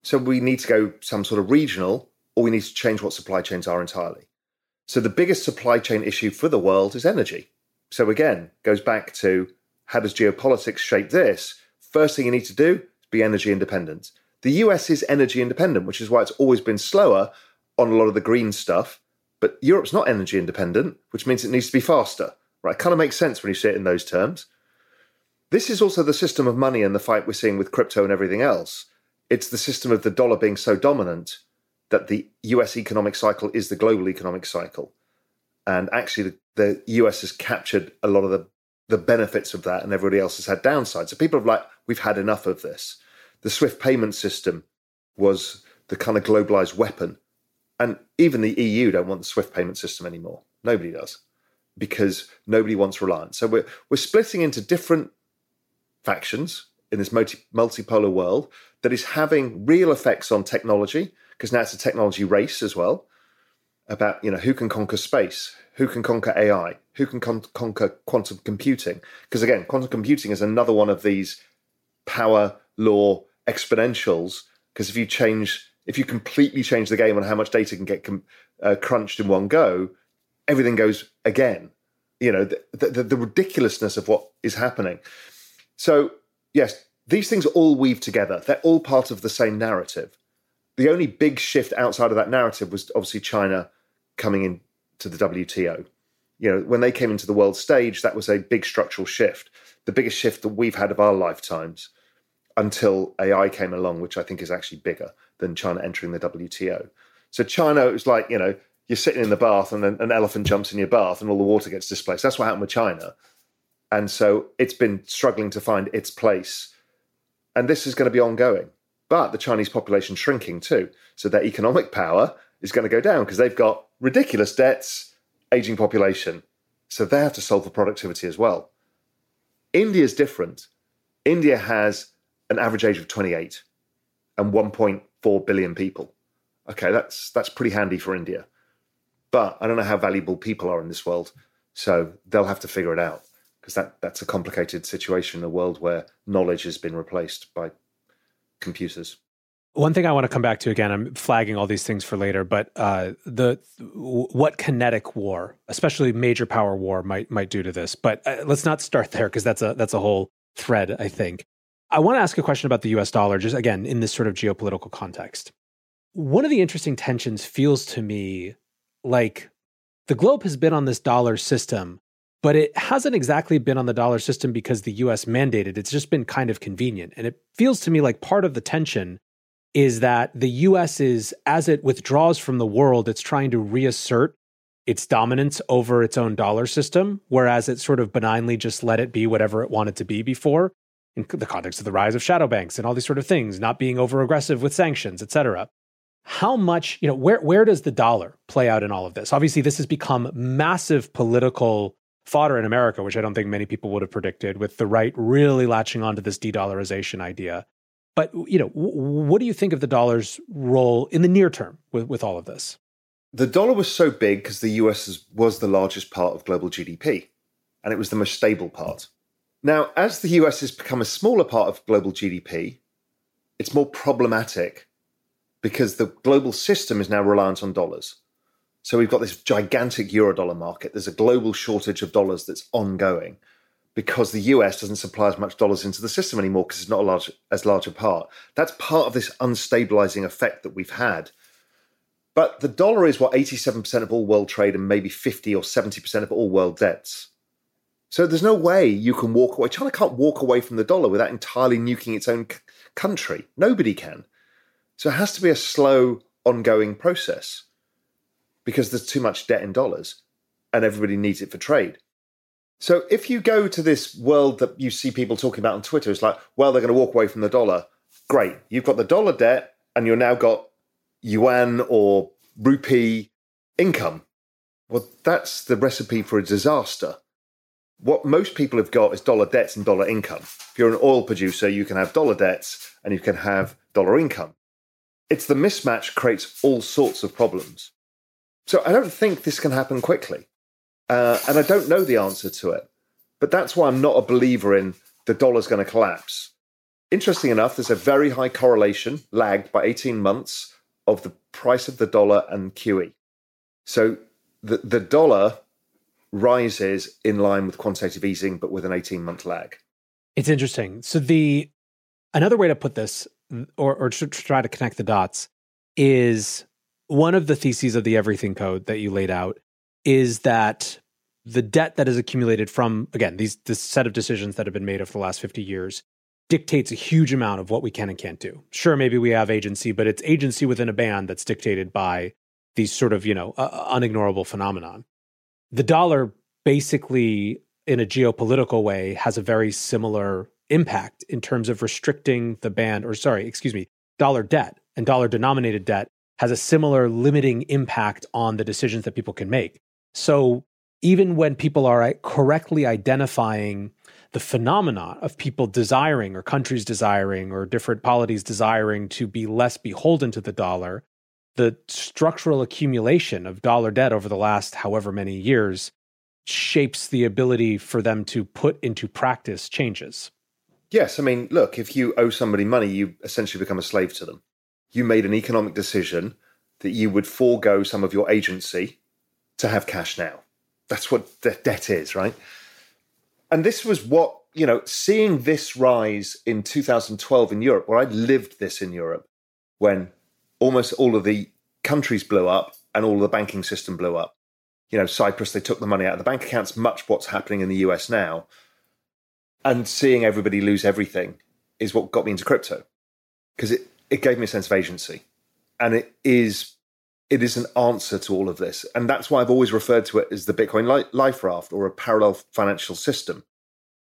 So we need to go some sort of regional, or we need to change what supply chains are entirely. So the biggest supply chain issue for the world is energy. So again, goes back to how does geopolitics shape this? First thing you need to do is be energy independent. The US is energy independent, which is why it's always been slower on a lot of the green stuff. But Europe's not energy independent, which means it needs to be faster. Right, kind of makes sense when you see it in those terms. This is also the system of money and the fight we're seeing with crypto and everything else. It's the system of the dollar being so dominant that the US economic cycle is the global economic cycle. And actually, the US has captured a lot of the benefits of that, and everybody else has had downsides. So people have like, we've had enough of this. The SWIFT payment system was the kind of globalized weapon. And even the EU don't want the SWIFT payment system anymore. Nobody does. Because nobody wants reliance. So we're splitting into different factions in this multipolar world that is having real effects on technology, because now it's a technology race as well, about, you know, who can conquer space, who can conquer AI, who can conquer quantum computing. Because again, quantum computing is another one of these power law exponentials, because if you completely change the game on how much data can get crunched in one go, everything goes again, you know, the ridiculousness of what is happening. So, yes, these things all weave together. They're all part of the same narrative. The only big shift outside of that narrative was obviously China coming into the WTO. you know, when they came into the world stage, that was a big structural shift, the biggest shift that we've had of our lifetimes until AI came along, which I think is actually bigger than China entering the WTO. So China, it was like, you know, you're sitting in the bath and then an elephant jumps in your bath and all the water gets displaced. That's what happened with China. And so it's been struggling to find its place. And this is going to be ongoing. But the Chinese population shrinking too. So their economic power is going to go down because they've got ridiculous debts, aging population. So they have to solve for productivity as well. India is different. India has an average age of 28 and 1.4 billion people. Okay, that's pretty handy for India. But I don't know how valuable people are in this world. So they'll have to figure it out because that's a complicated situation, a world where knowledge has been replaced by computers. One thing I want to come back to again, I'm flagging all these things for later, but what kinetic war, especially major power war, might do to this. But let's not start there because that's a whole thread, I think. I want to ask a question about the US dollar, just again, in this sort of geopolitical context. One of the interesting tensions feels to me like the globe has been on this dollar system, but it hasn't exactly been on the dollar system because the US mandated. It's just been kind of convenient. And it feels to me like part of the tension is that the US is, as it withdraws from the world, it's trying to reassert its dominance over its own dollar system, whereas it sort of benignly just let it be whatever it wanted to be before in the context of the rise of shadow banks and all these sort of things, not being over-aggressive with sanctions, et cetera. How much, you know, where does the dollar play out in all of this? Obviously, this has become massive political fodder in America, which I don't think many people would have predicted, with the right really latching onto this de-dollarization idea. But, you know, what do you think of the dollar's role in the near term with all of this? The dollar was so big because the US was the largest part of global GDP, and it was the most stable part. Now, as the US has become a smaller part of global GDP, it's more problematic because the global system is now reliant on dollars. So we've got this gigantic eurodollar market. There's a global shortage of dollars that's ongoing because the US doesn't supply as much dollars into the system anymore because it's not as large a part. That's part of this unstabilizing effect that we've had. But the dollar is what 87% of all world trade and maybe 50 or 70% of all world debts. So there's no way you can walk away. China can't walk away from the dollar without entirely nuking its own country. Nobody can. So it has to be a slow, ongoing process because there's too much debt in dollars and everybody needs it for trade. So if you go to this world that you see people talking about on Twitter, it's like, well, they're going to walk away from the dollar. Great. You've got the dollar debt and you've now got yuan or rupee income. Well, that's the recipe for a disaster. What most people have got is dollar debts and dollar income. If you're an oil producer, you can have dollar debts and you can have dollar income. It's the mismatch creates all sorts of problems. So I don't think this can happen quickly. And I don't know the answer to it. But that's why I'm not a believer in the dollar's going to collapse. Interesting enough, there's a very high correlation, lagged by 18 months, of the price of the dollar and QE. So the dollar rises in line with quantitative easing, but with an 18-month lag. It's interesting. So another way to put this, or to try to connect the dots, is one of the theses of the Everything Code that you laid out is that the debt that is accumulated from, again, this set of decisions that have been made over the last 50 years dictates a huge amount of what we can and can't do. Sure, maybe we have agency, but it's agency within a band that's dictated by these sort of, you know, unignorable phenomenon. The dollar basically, in a geopolitical way, has a very similar impact in terms of restricting the dollar debt and dollar-denominated debt has a similar limiting impact on the decisions that people can make. So even when people are correctly identifying the phenomena of people desiring or countries desiring or different polities desiring to be less beholden to the dollar, the structural accumulation of dollar debt over the last however many years shapes the ability for them to put into practice changes. Yes. I mean, look, if you owe somebody money, you essentially become a slave to them. You made an economic decision that you would forego some of your agency to have cash now. That's what debt is, right? And this was what, you know, seeing this rise in 2012 in Europe, where I lived this in Europe, when almost all of the countries blew up and all of the banking system blew up. you know, Cyprus, they took the money out of the bank accounts, much what's happening in the US now. And seeing everybody lose everything is what got me into crypto, because it gave me a sense of agency. And it is an answer to all of this. And that's why I've always referred to it as the Bitcoin life raft, or a parallel financial system.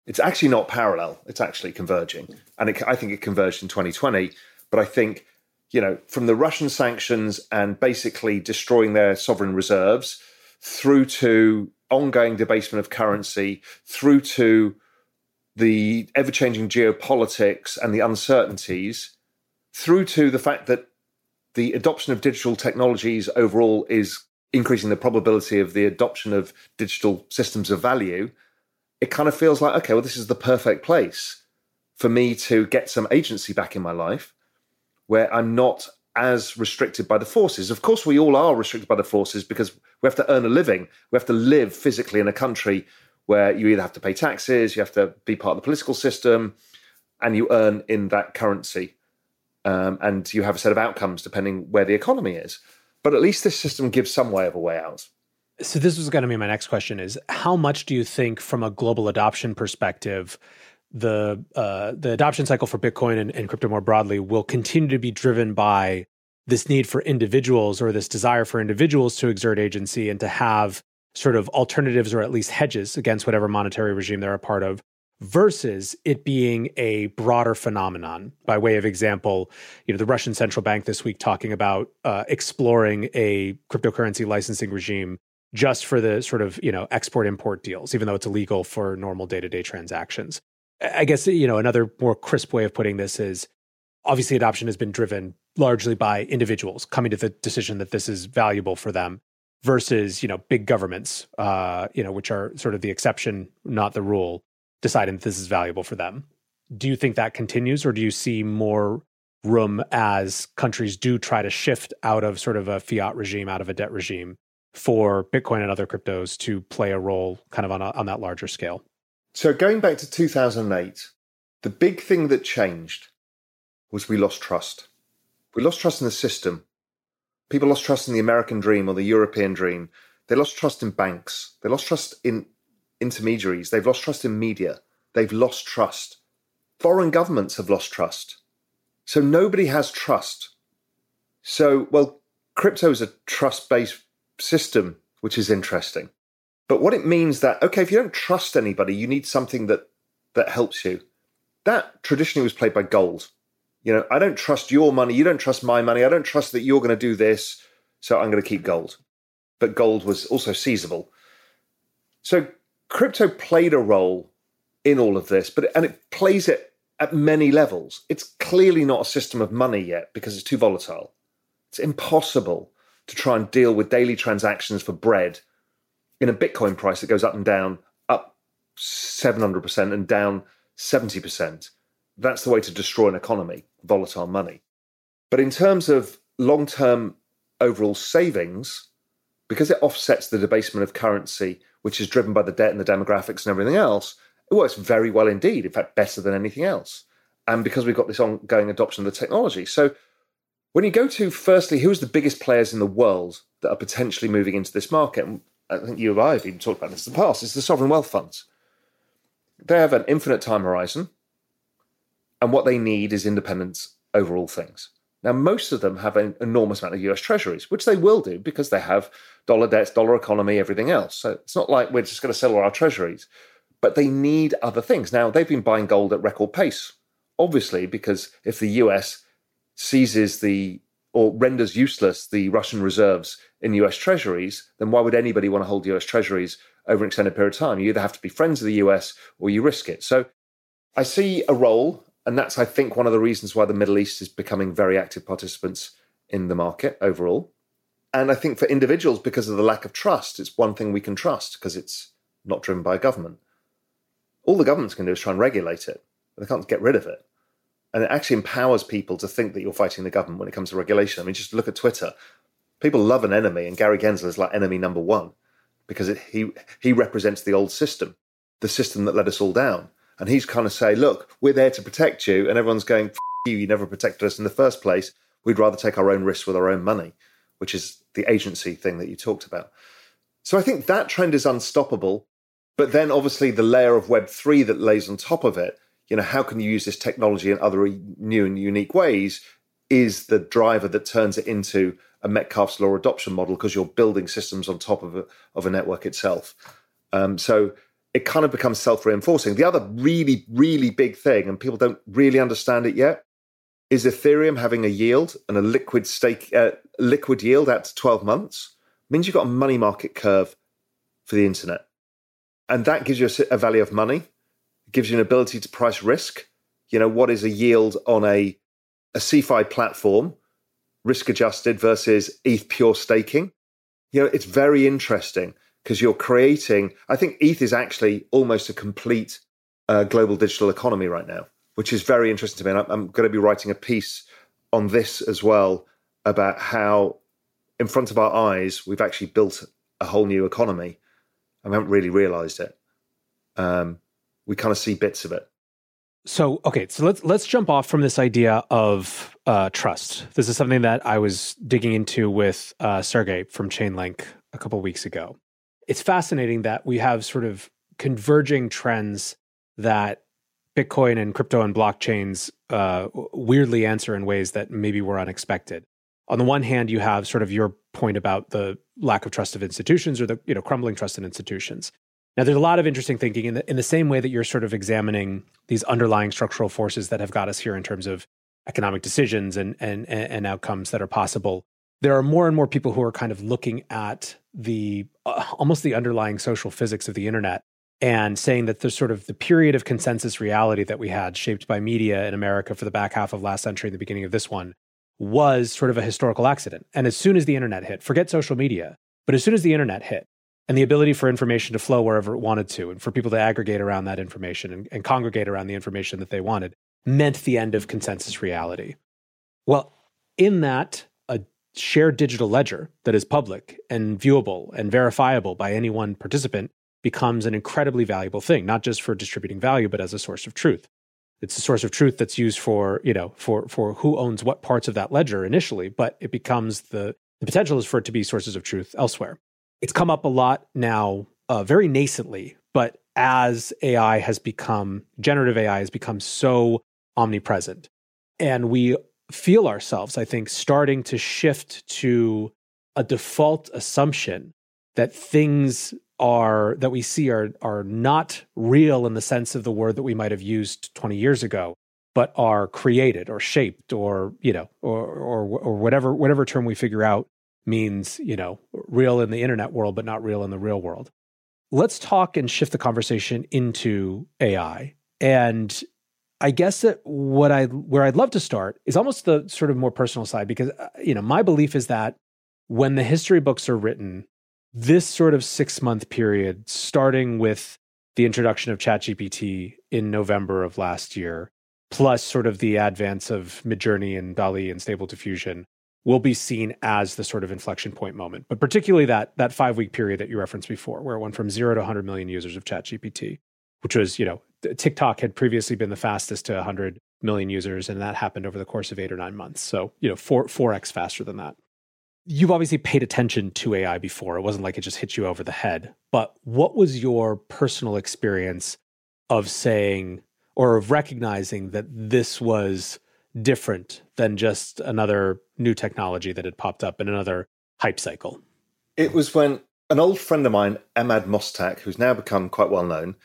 It's actually not parallel. It's actually converging. And I think it converged in 2020. But I think, you know, from the Russian sanctions and basically destroying their sovereign reserves through to ongoing debasement of currency, through to the ever-changing geopolitics and the uncertainties, through to the fact that the adoption of digital technologies overall is increasing the probability of the adoption of digital systems of value, it kind of feels like, okay, well, this is the perfect place for me to get some agency back in my life, where I'm not as restricted by the forces. Of course, we all are restricted by the forces because we have to earn a living. We have to live physically in a country where you either have to pay taxes, you have to be part of the political system, and you earn in that currency. And you have a set of outcomes depending where the economy is. But at least this system gives some way of a way out. So this was going to be my next question, is how much do you think from a global adoption perspective, the adoption cycle for Bitcoin and crypto more broadly will continue to be driven by this need for individuals, or this desire for individuals to exert agency and to have sort of alternatives, or at least hedges against whatever monetary regime they're a part of, versus it being a broader phenomenon? By way of example, you know, the Russian central bank this week talking about exploring a cryptocurrency licensing regime just for the sort of, you know, export-import deals, even though it's illegal for normal day-to-day transactions. I guess, you know, another more crisp way of putting this is, obviously adoption has been driven largely by individuals coming to the decision that this is valuable for them, versus, you know, big governments, you know, which are sort of the exception, not the rule, deciding that this is valuable for them. Do you think that continues, or do you see more room as countries do try to shift out of sort of a fiat regime, out of a debt regime, for Bitcoin and other cryptos to play a role kind of on that larger scale? So going back to 2008, the big thing that changed was we lost trust. We lost trust in the system. People lost trust in the American dream or the European dream. They lost trust in banks. They lost trust in intermediaries. They've lost trust in media. They've lost trust. Foreign governments have lost trust. So nobody has trust. So, well, crypto is a trust-based system, which is interesting. But what it means that, okay, if you don't trust anybody, you need something that helps you. That traditionally was played by gold. You know, I don't trust your money. You don't trust my money. I don't trust that you're going to do this. So I'm going to keep gold. But gold was also seizable. So crypto played a role in all of this, and it plays it at many levels. It's clearly not a system of money yet because it's too volatile. It's impossible to try and deal with daily transactions for bread in a Bitcoin price that goes up and down, up 700% and down 70%. That's the way to destroy an economy, volatile money. But in terms of long-term overall savings, because it offsets the debasement of currency, which is driven by the debt and the demographics and everything else, it works very well indeed, in fact, better than anything else. And because we've got this ongoing adoption of the technology. So when you go to, firstly, who's the biggest players in the world that are potentially moving into this market? And I think you and I have even talked about this in the past. It's the sovereign wealth funds. They have an infinite time horizon. And what they need is independence over all things. Now, most of them have an enormous amount of US treasuries, which they will do because they have dollar debts, dollar economy, everything else. So it's not like we're just going to sell all our treasuries, but they need other things. Now, they've been buying gold at record pace, obviously, because if the US seizes or renders useless the Russian reserves in US treasuries, then why would anybody want to hold US treasuries over an extended period of time? You either have to be friends of the US or you risk it. So I see a role. And that's, I think, one of the reasons why the Middle East is becoming very active participants in the market overall. And I think for individuals, because of the lack of trust, it's one thing we can trust because it's not driven by a government. All the governments can do is try and regulate it, but they can't get rid of it. And it actually empowers people to think that you're fighting the government when it comes to regulation. I mean, just look at Twitter. People love an enemy, and Gary Gensler is like enemy number one because he represents the old system, the system that let us all down. And he's kind of saying, look, we're there to protect you. And everyone's going, F you, you never protected us in the first place. We'd rather take our own risks with our own money, which is the agency thing that you talked about. So I think that trend is unstoppable. But then obviously the layer of Web3 that lays on top of it, you know, how can you use this technology in other new and unique ways, is the driver that turns it into a Metcalfe's law adoption model, because you're building systems on top of a network itself. So it kind of becomes self-reinforcing. The other really, really big thing, and people don't really understand it yet, is Ethereum having a yield and a liquid yield out to 12 months means you've got a money market curve for the internet. And that gives you a value of money. It gives you an ability to price risk. You know, what is a yield on a CeFi platform, risk adjusted versus ETH pure staking? You know, it's very interesting because you're creating, I think ETH is actually almost a complete global digital economy right now, which is very interesting to me. And I'm going to be writing a piece on this as well about how in front of our eyes, we've actually built a whole new economy. I haven't really realized it. We kind of see bits of it. So, okay, so let's jump off from this idea of trust. This is something that I was digging into with Sergey from Chainlink a couple of weeks ago. It's fascinating that we have sort of converging trends that Bitcoin and crypto and blockchains weirdly answer in ways that maybe were unexpected. On the one hand, you have sort of your point about the lack of trust of institutions, or the, you know, crumbling trust in institutions. Now, there's a lot of interesting thinking in the same way that you're sort of examining these underlying structural forces that have got us here in terms of economic decisions and outcomes that are possible. There are more and more people who are kind of looking at the almost the underlying social physics of the internet and saying that there's sort of the period of consensus reality that we had, shaped by media in America for the back half of last century and the beginning of this one, was sort of a historical accident. And as soon as the internet hit, forget social media, but as soon as the internet hit and the ability for information to flow wherever it wanted to, and for people to aggregate around that information and congregate around the information that they wanted, meant the end of consensus reality. Well, in that, a shared digital ledger that is public and viewable and verifiable by any one participant becomes an incredibly valuable thing, not just for distributing value, but as a source of truth. It's a source of truth that's used for, you know, for who owns what parts of that ledger initially, but it becomes the potential is for it to be sources of truth elsewhere. It's come up a lot now, very nascently, but as AI has become, generative AI has become so omnipresent. And we feel ourselves, I think, starting to shift to a default assumption that things that we see are not real in the sense of the word that we might have used 20 years ago, but are created or shaped or, you know, or whatever term we figure out means, you know, real in the internet world, but not real in the real world. Let's talk and shift the conversation into AI. And I guess that where I'd love to start is almost the sort of more personal side, because, you know, my belief is that when the history books are written, this sort of 6-month period, starting with the introduction of ChatGPT in November of last year, plus sort of the advance of Midjourney and DALL-E and Stable Diffusion, will be seen as the sort of inflection point moment. But particularly that 5-week period that you referenced before, where it went from 0 to 100 million users of ChatGPT, which was, you know, TikTok had previously been the fastest to 100 million users, and that happened over the course of 8 or 9 months. So, you know, 4x faster than that. You've obviously paid attention to AI before. It wasn't like it just hit you over the head. But what was your personal experience of saying, or of recognizing, that this was different than just another new technology that had popped up in another hype cycle? It was when an old friend of mine, Emad Mostaque, who's now become quite well known,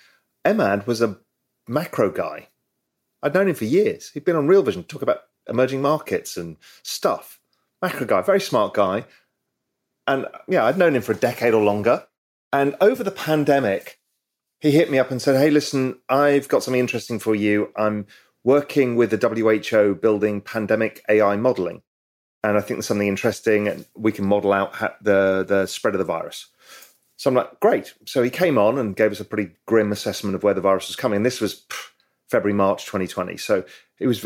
Emad was a macro guy. I'd known him for years. He'd been on Real Vision, talk about emerging markets and stuff. Macro guy, very smart guy. And yeah, I'd known him for a decade or longer. And over the pandemic, he hit me up and said, hey, listen, I've got something interesting for you. I'm working with the WHO building pandemic AI modeling. And I think there's something interesting, and we can model out the spread of the virus. So I'm like, great. So he came on and gave us a pretty grim assessment of where the virus was coming. And this was February, March 2020. So he was,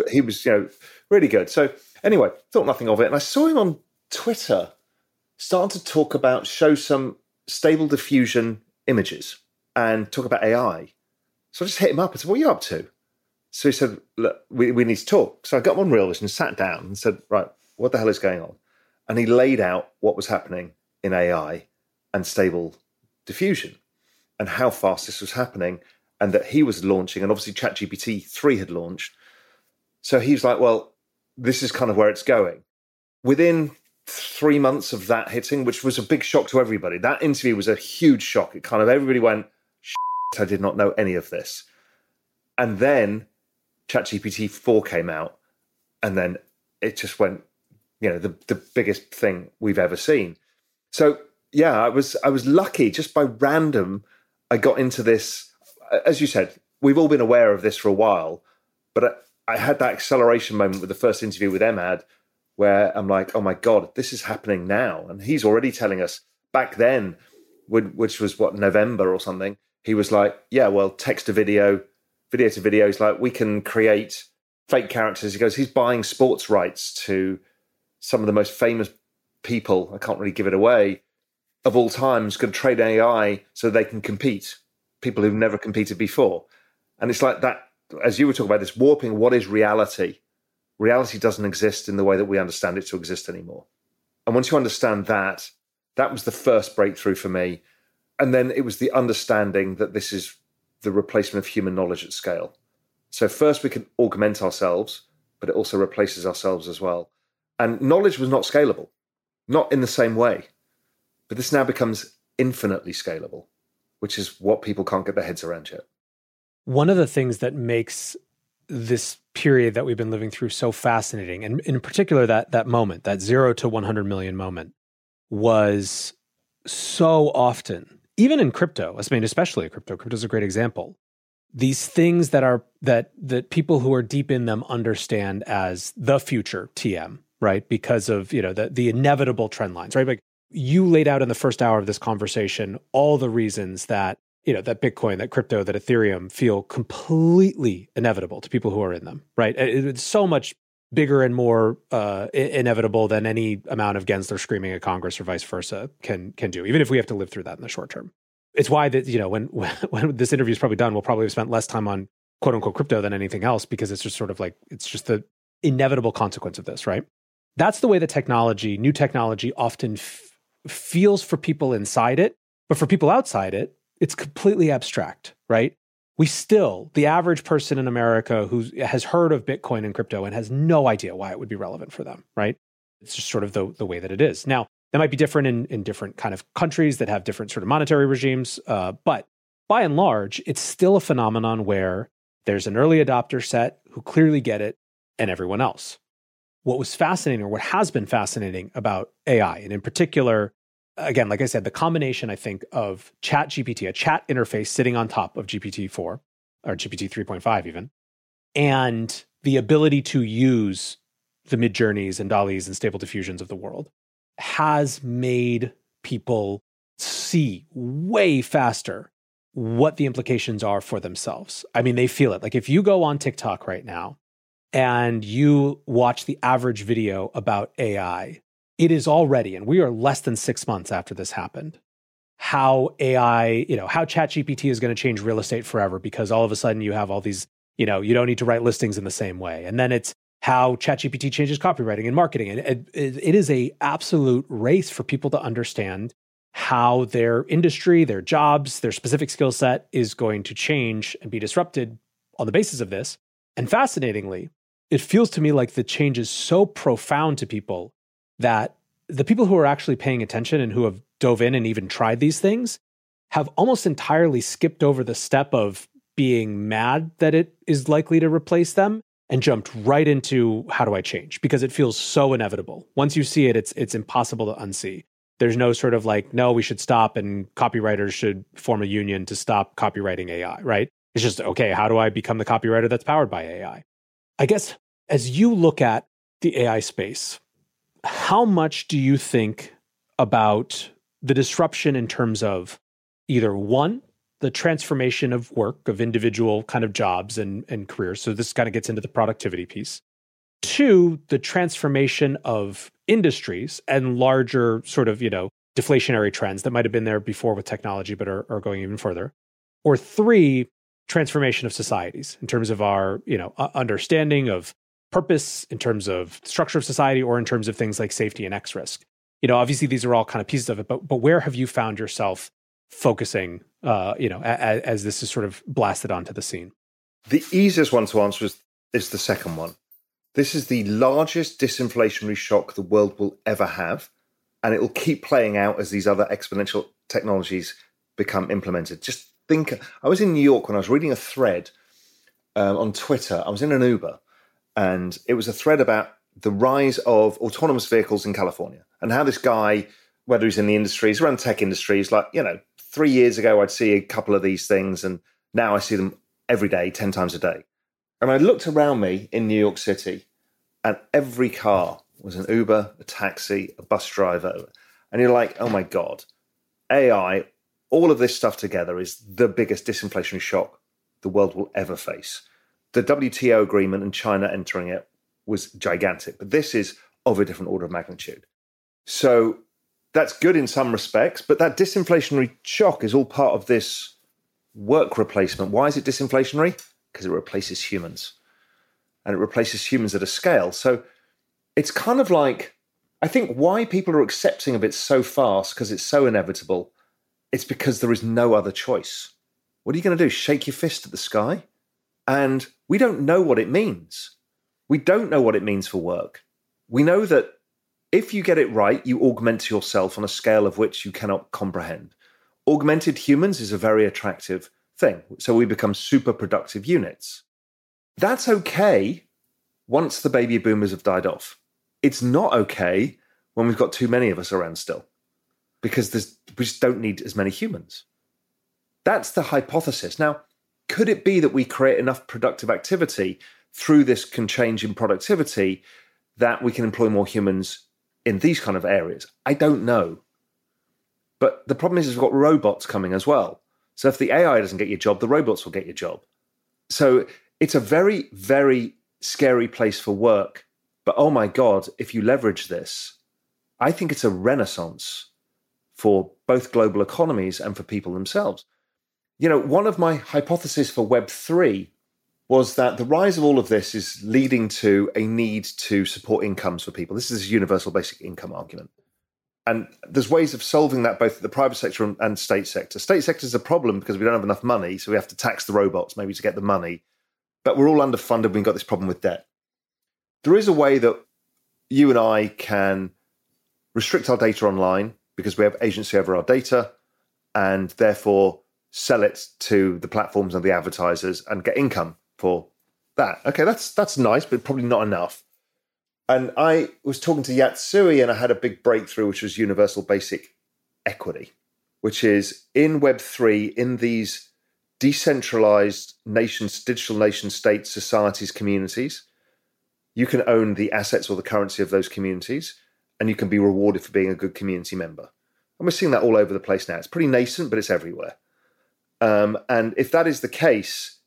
you know, really good. So anyway, thought nothing of it. And I saw him on Twitter starting to talk about, show some Stable Diffusion images and talk about AI. So I just hit him up and said, what are you up to? So he said, look, we need to talk. So I got him on Real Vision and sat down and said, right, what the hell is going on? And he laid out what was happening in AI and Stable Diffusion and how fast this was happening and that he was launching. And obviously ChatGPT 3 had launched. So he's like, well, this is kind of where it's going. Within 3 months of that hitting, which was a big shock to everybody, that interview was a huge shock. It kind of, everybody went, I did not know any of this. And then ChatGPT 4 came out, and then it just went, you know, the biggest thing we've ever seen. So yeah, I was lucky just by random. I got into this, as you said, we've all been aware of this for a while, but I had that acceleration moment with the first interview with Emad, where I'm like, oh my God, this is happening now. And he's already telling us back then, which was what, November or something, he was like, yeah, well, text to video, video to video. He's like, we can create fake characters. He goes, he's buying sports rights to some of the most famous people, I can't really give it away, of all times, could trade AI so they can compete, people who've never competed before. And it's like that, as you were talking about, this warping, what is reality? Reality doesn't exist in the way that we understand it to exist anymore. And once you understand that, that was the first breakthrough for me. And then it was the understanding that this is the replacement of human knowledge at scale. So first we can augment ourselves, but it also replaces ourselves as well. And knowledge was not scalable, not in the same way. But this now becomes infinitely scalable, which is what people can't get their heads around yet. One of the things that makes this period that we've been living through so fascinating, and in particular that moment, that 0 to 100 million moment, was so often, even in crypto, I mean, especially crypto is a great example, these things that people who are deep in them understand as the future TM, right? Because of, you know, the inevitable trend lines, right? Like you laid out in the first hour of this conversation all the reasons that, you know, that Bitcoin, that crypto, that Ethereum feel completely inevitable to people who are in them, right? It's so much bigger and more inevitable than any amount of Gensler screaming at Congress or vice versa can do, even if we have to live through that in the short term. It's why that, you know, when this interview is probably done, we'll probably have spent less time on quote unquote crypto than anything else, because it's just sort of like, it's just the inevitable consequence of this, right? That's the way that technology, new technology often feels for people inside it, but for people outside it, it's completely abstract, right? We still, the average person in America who has heard of Bitcoin and crypto and has no idea why it would be relevant for them, right? It's just sort of the way that it is. Now, that might be different in different kind of countries that have different sort of monetary regimes, but by and large, it's still a phenomenon where there's an early adopter set who clearly get it and everyone else. What was fascinating, or what has been fascinating about AI, and in particular, again, like I said, the combination, I think, of ChatGPT, a chat interface sitting on top of GPT-4 or GPT 3.5 even, and the ability to use the Midjourneys and DALL-Es and Stable Diffusions of the world has made people see way faster what the implications are for themselves. I mean, they feel it. Like if you go on TikTok right now and you watch the average video about AI, it is already, and we are less than 6 months after this happened, how AI, you know, how ChatGPT is going to change real estate forever, because all of a sudden you have all these, you know, you don't need to write listings in the same way. And then it's how ChatGPT changes copywriting and marketing. And it is an absolute race for people to understand how their industry, their jobs, their specific skill set is going to change and be disrupted on the basis of this. And fascinatingly, it feels to me like the change is so profound to people that the people who are actually paying attention and who have dove in and even tried these things have almost entirely skipped over the step of being mad that it is likely to replace them and jumped right into, how do I change? Because it feels so inevitable. Once you see it, it's impossible to unsee. There's no sort of like, no, we should stop and copywriters should form a union to stop copywriting AI, right? It's just, okay, how do I become the copywriter that's powered by AI? I guess as you look at the AI space, how much do you think about the disruption in terms of either one, the transformation of work, of individual kind of jobs and careers? So this kind of gets into the productivity piece. Two, the transformation of industries and larger sort of, you know, deflationary trends that might have been there before with technology, but are going even further. Or three, transformation of societies in terms of our, you know, understanding of purpose, in terms of structure of society, or in terms of things like safety and X risk. You know, obviously these are all kind of pieces of it, but where have you found yourself focusing, as this is sort of blasted onto the scene? The easiest one to answer is the second one. This is the largest disinflationary shock the world will ever have, and it will keep playing out as these other exponential technologies become implemented. Just think, I was in New York when I was reading a thread on Twitter. I was in an Uber, and it was a thread about the rise of autonomous vehicles in California and how this guy, whether he's in the industry, he's around tech industries, 3 years ago I'd see a couple of these things, and now I see them every day, 10 times a day. And I looked around me in New York City, and every car was an Uber, a taxi, a bus driver. And you're like, oh my God, AI, all of this stuff together is the biggest disinflationary shock the world will ever face. The WTO agreement and China entering it was gigantic, but this is of a different order of magnitude. So that's good in some respects, but that disinflationary shock is all part of this work replacement. Why is it disinflationary? Because it replaces humans, and it replaces humans at a scale. So it's kind of like, I think why people are accepting of it so fast, because it's so inevitable, it's because there is no other choice. What are you going to do? Shake your fist at the sky? And we don't know what it means. We don't know what it means for work. We know that if you get it right, you augment yourself on a scale of which you cannot comprehend. Augmented humans is a very attractive thing. So we become super productive units. That's okay once the baby boomers have died off. It's not okay when we've got too many of us around still, because we just don't need as many humans. That's the hypothesis. Now, could it be that we create enough productive activity through this can change in productivity that we can employ more humans in these kind of areas? I don't know. But the problem is we've got robots coming as well. So if the AI doesn't get your job, the robots will get your job. So it's a very, very scary place for work. But oh my God, if you leverage this, I think it's a renaissance for both global economies and for people themselves. You know, one of my hypotheses for Web3 was that the rise of all of this is leading to a need to support incomes for people. This is a universal basic income argument. And there's ways of solving that both at the private sector and state sector. State sector is a problem because we don't have enough money, so we have to tax the robots maybe to get the money. But we're all underfunded. We've got this problem with debt. There is a way that you and I can restrict our data online because we have agency over our data and therefore sell it to the platforms and the advertisers and get income for that. Okay, that's nice, but probably not enough. And I was talking to Yatsui, and I had a big breakthrough, which was universal basic equity, which is in Web3, in these decentralized nations, digital nation states, societies, communities, you can own the assets or the currency of those communities, and you can be rewarded for being a good community member. And we're seeing that all over the place now. It's pretty nascent, but it's everywhere. And if that is the case,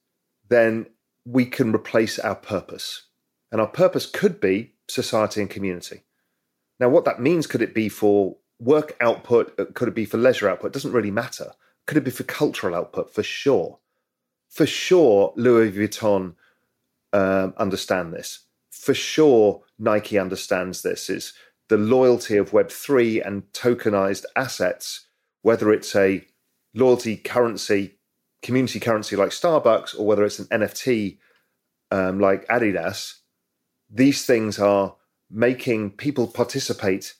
then we can replace our purpose. And our purpose could be society and community. Now, what that means, could it be for work output? Could it be for leisure output? It doesn't really matter. Could it be for cultural output? For sure. For sure, Louis Vuitton understand this. For sure, Nike understands this, is the loyalty of Web3 and tokenized assets, whether it's a loyalty currency, community currency like Starbucks, or whether it's an NFT like Adidas. These things are making people participate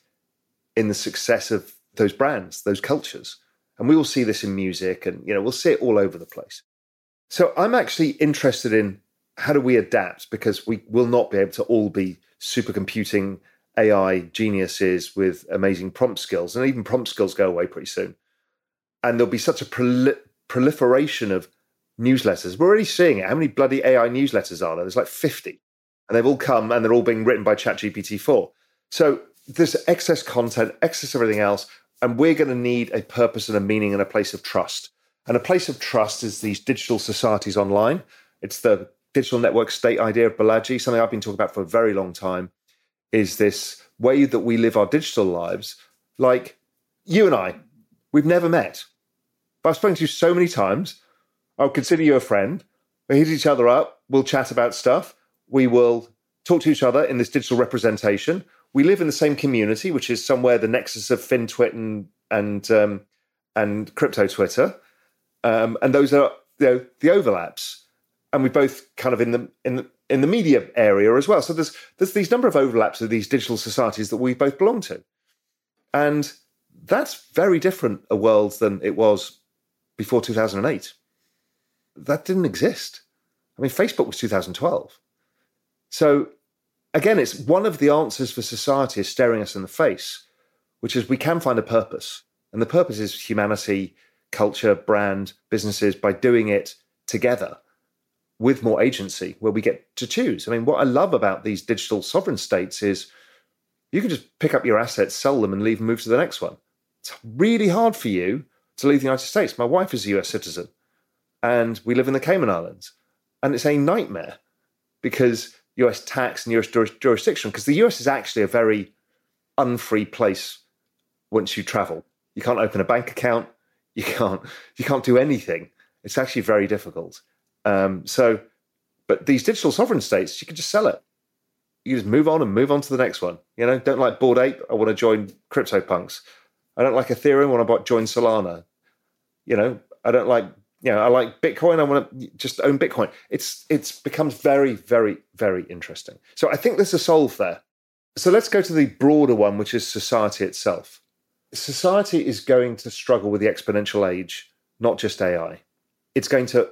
in the success of those brands, those cultures. And we will see this in music, and we'll see it all over the place. So I'm actually interested in how do we adapt, because we will not be able to all be supercomputing AI geniuses with amazing prompt skills. And even prompt skills go away pretty soon. And there'll be such a proliferation of newsletters. We're already seeing it. How many bloody AI newsletters are there? There's like 50. And they've all come and they're all being written by ChatGPT-4. So there's excess content, excess everything else, and we're going to need a purpose and a meaning and a place of trust. And a place of trust is these digital societies online. It's the digital network state idea of Balaji. Something I've been talking about for a very long time is this way that we live our digital lives. Like you and I, we've never met, but I've spoken to you so many times. I'll consider you a friend. We hit each other up. We'll chat about stuff. We will talk to each other in this digital representation. We live in the same community, which is somewhere the nexus of FinTwit and and crypto Twitter, and those are, you know, the overlaps, and we both kind of in the media area as well. So there's these number of overlaps of these digital societies that we both belong to, and that's very different a world than it was before 2008. That didn't exist. I mean, Facebook was 2012. So again, it's one of the answers for society is staring us in the face, which is we can find a purpose. And the purpose is humanity, culture, brand, businesses, by doing it together with more agency where we get to choose. I mean, what I love about these digital sovereign states is you can just pick up your assets, sell them and leave and move to the next one. It's really hard for you to leave the United States. My wife is a US citizen and we live in the Cayman Islands. And it's a nightmare because US tax and US jurisdiction, because the US is actually a very unfree place once you travel. You can't open a bank account. You can't do anything. It's actually very difficult. But these digital sovereign states, you can just sell it. You just move on to the next one. You know, don't like Bored Ape, I want to join CryptoPunks. I don't like Ethereum, I want to join Solana. You know, I don't like, you know, I like Bitcoin, I want to just own Bitcoin. It's becomes very, very, very interesting. So I think there's a solve there. So let's go to the broader one, which is society itself. Society is going to struggle with the exponential age, not just AI. It's going to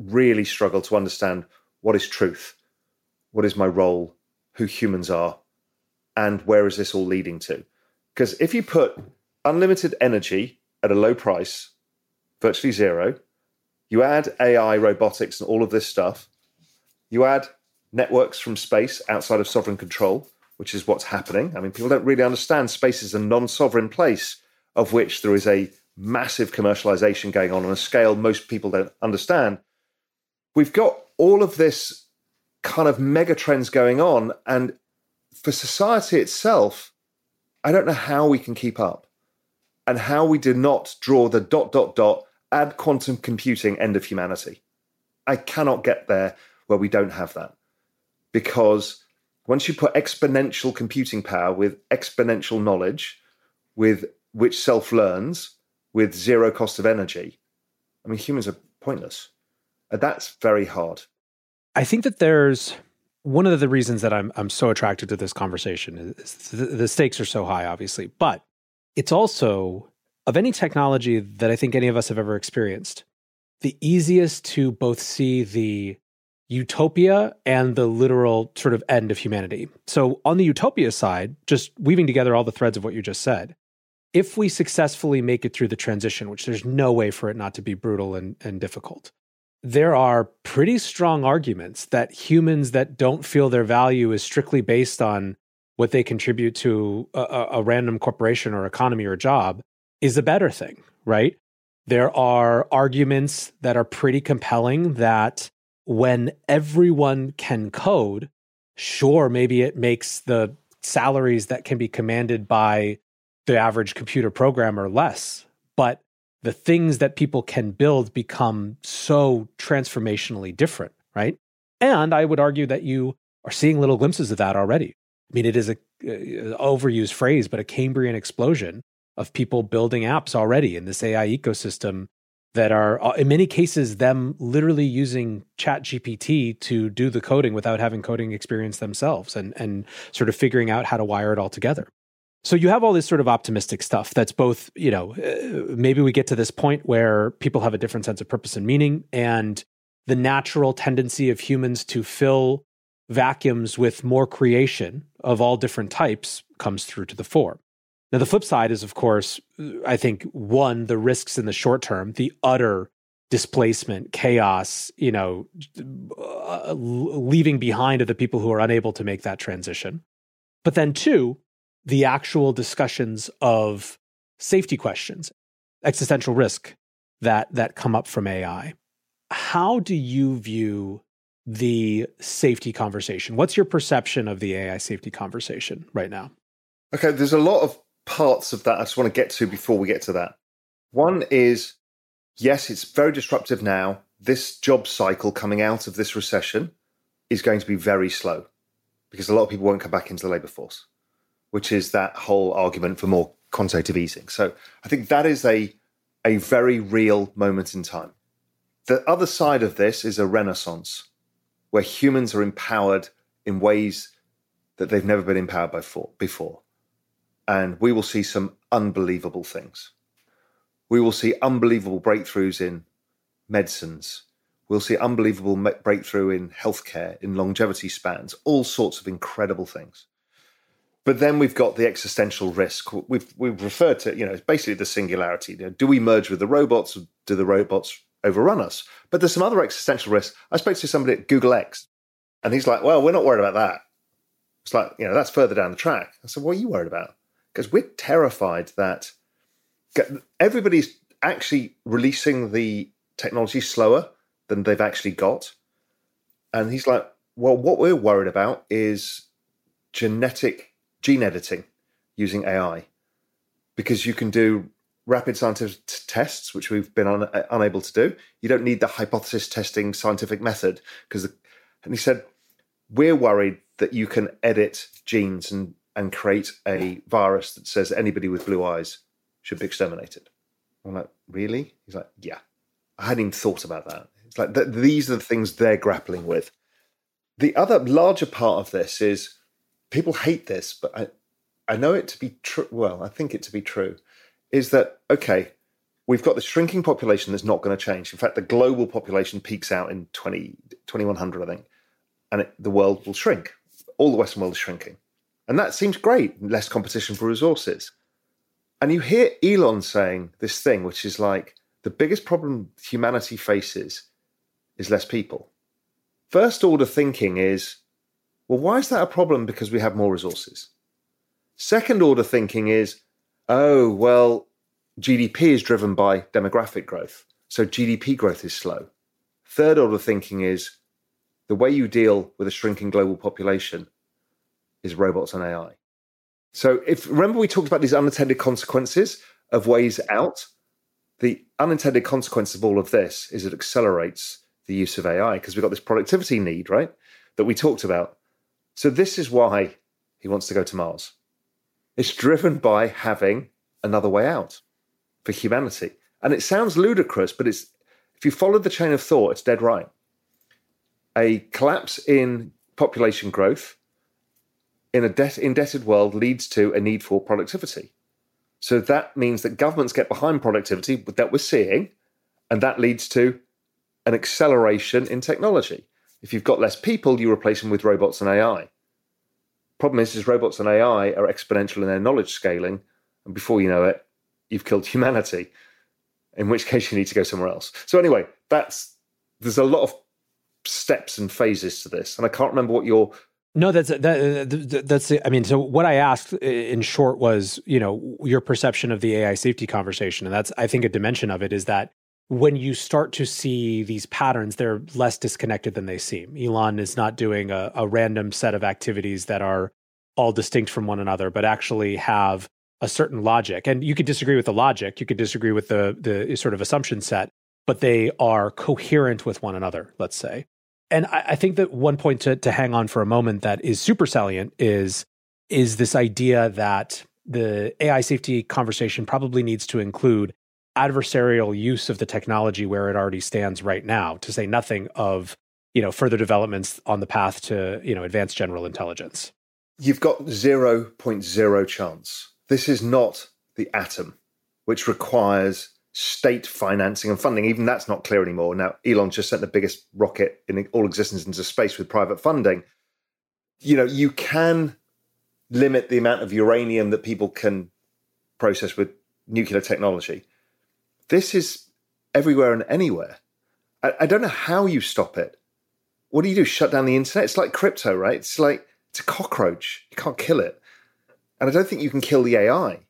really struggle to understand what is truth, what is my role, who humans are, and where is this all leading to? Because if you put unlimited energy at a low price, virtually zero, you add AI, robotics, and all of this stuff, you add networks from space outside of sovereign control, which is what's happening. I mean, people don't really understand space is a non-sovereign place of which there is a massive commercialization going on a scale most people don't understand. We've got all of this kind of mega trends going on. And for society itself, I don't know how we can keep up and how we do not draw the ... add quantum computing, end of humanity. I cannot get there where we don't have that, because once you put exponential computing power with exponential knowledge, with which self-learns, with zero cost of energy, I mean, humans are pointless. And that's very hard. I think that there's one of the reasons that I'm so attracted to this conversation is the stakes are so high, obviously, but it's also, of any technology that I think any of us have ever experienced, the easiest to both see the utopia and the literal sort of end of humanity. So on the utopia side, just weaving together all the threads of what you just said, if we successfully make it through the transition, which there's no way for it not to be brutal and difficult, there are pretty strong arguments that humans that don't feel their value is strictly based on what they contribute to a random corporation or economy or job is a better thing, right? There are arguments that are pretty compelling that when everyone can code, sure, maybe it makes the salaries that can be commanded by the average computer programmer less, but the things that people can build become so transformationally different, right? And I would argue that you are seeing little glimpses of that already. I mean, it is an overused phrase, but a Cambrian explosion of people building apps already in this AI ecosystem that are, in many cases, them literally using ChatGPT to do the coding without having coding experience themselves and sort of figuring out how to wire it all together. So you have all this sort of optimistic stuff that's both, you know, maybe we get to this point where people have a different sense of purpose and meaning, and the natural tendency of humans to fill vacuums with more creation of all different types comes through to the fore. Now, the flip side is, of course, I think, one, the risks in the short term, the utter displacement, chaos, you know, leaving behind of the people who are unable to make that transition. But then two, the actual discussions of safety questions, existential risk that come up from AI. How do you view the safety conversation? What's your perception of the AI safety conversation right now? Okay, there's a lot of parts of that I just want to get to before we get to that. One is, yes, it's very disruptive now. This job cycle coming out of this recession is going to be very slow because a lot of people won't come back into the labor force, which is that whole argument for more quantitative easing. So I think that is a a very real moment in time. The other side of this is a renaissance where humans are empowered in ways that they've never been empowered before. And we will see some unbelievable things. We will see unbelievable breakthroughs in medicines. We'll see unbelievable breakthrough in healthcare, in longevity spans, all sorts of incredible things. But then we've got the existential risk. We've referred to, you know, basically the singularity. You know, do we merge with the robots? Do the robots overrun us? But there's some other existential risks. I spoke to somebody at Google X, and he's like, well, we're not worried about that. It's like, you know, that's further down the track. I said, what are you worried about? Because we're terrified that everybody's actually releasing the technology slower than they've actually got. And he's like, well, what we're worried about is gene editing using AI, because you can do rapid scientific tests, which we've been unable to do. You don't need the hypothesis testing scientific method. And he said, we're worried that you can edit genes and create a virus that says anybody with blue eyes should be exterminated. I'm like, really? He's like, yeah. I hadn't even thought about that. It's like these are the things they're grappling with. The other larger part of this is people hate this, but I know it to be true. Well, I think it to be true is that, okay, we've got the shrinking population that's not going to change. In fact, the global population peaks out in 2100, I think, and the world will shrink. All the Western world is shrinking. And that seems great, less competition for resources. And you hear Elon saying this thing, which is like, the biggest problem humanity faces is less people. First order thinking is, well, why is that a problem? Because we have more resources. Second order thinking is, oh, well, GDP is driven by demographic growth. So GDP growth is slow. Third order thinking is, the way you deal with a shrinking global population is robots and AI. So remember we talked about these unintended consequences of ways out. The unintended consequence of all of this is it accelerates the use of AI because we've got this productivity need, right, that we talked about. So this is why he wants to go to Mars. It's driven by having another way out for humanity. And it sounds ludicrous, but it's if you follow the chain of thought, it's dead right. A collapse in population growth in a indebted world leads to a need for productivity. So that means that governments get behind productivity that we're seeing, and that leads to an acceleration in technology. If you've got less people, you replace them with robots and AI. Problem is robots and AI are exponential in their knowledge scaling, and before you know it, you've killed humanity, in which case you need to go somewhere else. So anyway, there's a lot of steps and phases to this, and I can't remember what your... No, that's. I mean, so what I asked in short was, you know, your perception of the AI safety conversation, and that's, I think, a dimension of it is that when you start to see these patterns, they're less disconnected than they seem. Elon is not doing a random set of activities that are all distinct from one another, but actually have a certain logic. And you could disagree with the logic, you could disagree with the sort of assumption set, but they are coherent with one another, let's say. And I think that one point to hang on for a moment that is super salient is this idea that the AI safety conversation probably needs to include adversarial use of the technology where it already stands right now, to say nothing of, you know, further developments on the path to, you know, advanced general intelligence. You've got 0.0 chance. This is not the atom, which requires state financing and funding. Even that's not clear anymore. Now, Elon just sent the biggest rocket in all existence into space with private funding. You know, you can limit the amount of uranium that people can process with nuclear technology. This is everywhere and anywhere. I don't know how you stop it. What do you do? Shut down the internet? It's like crypto, right? It's like, it's a cockroach. You can't kill it. And I don't think you can kill the AI.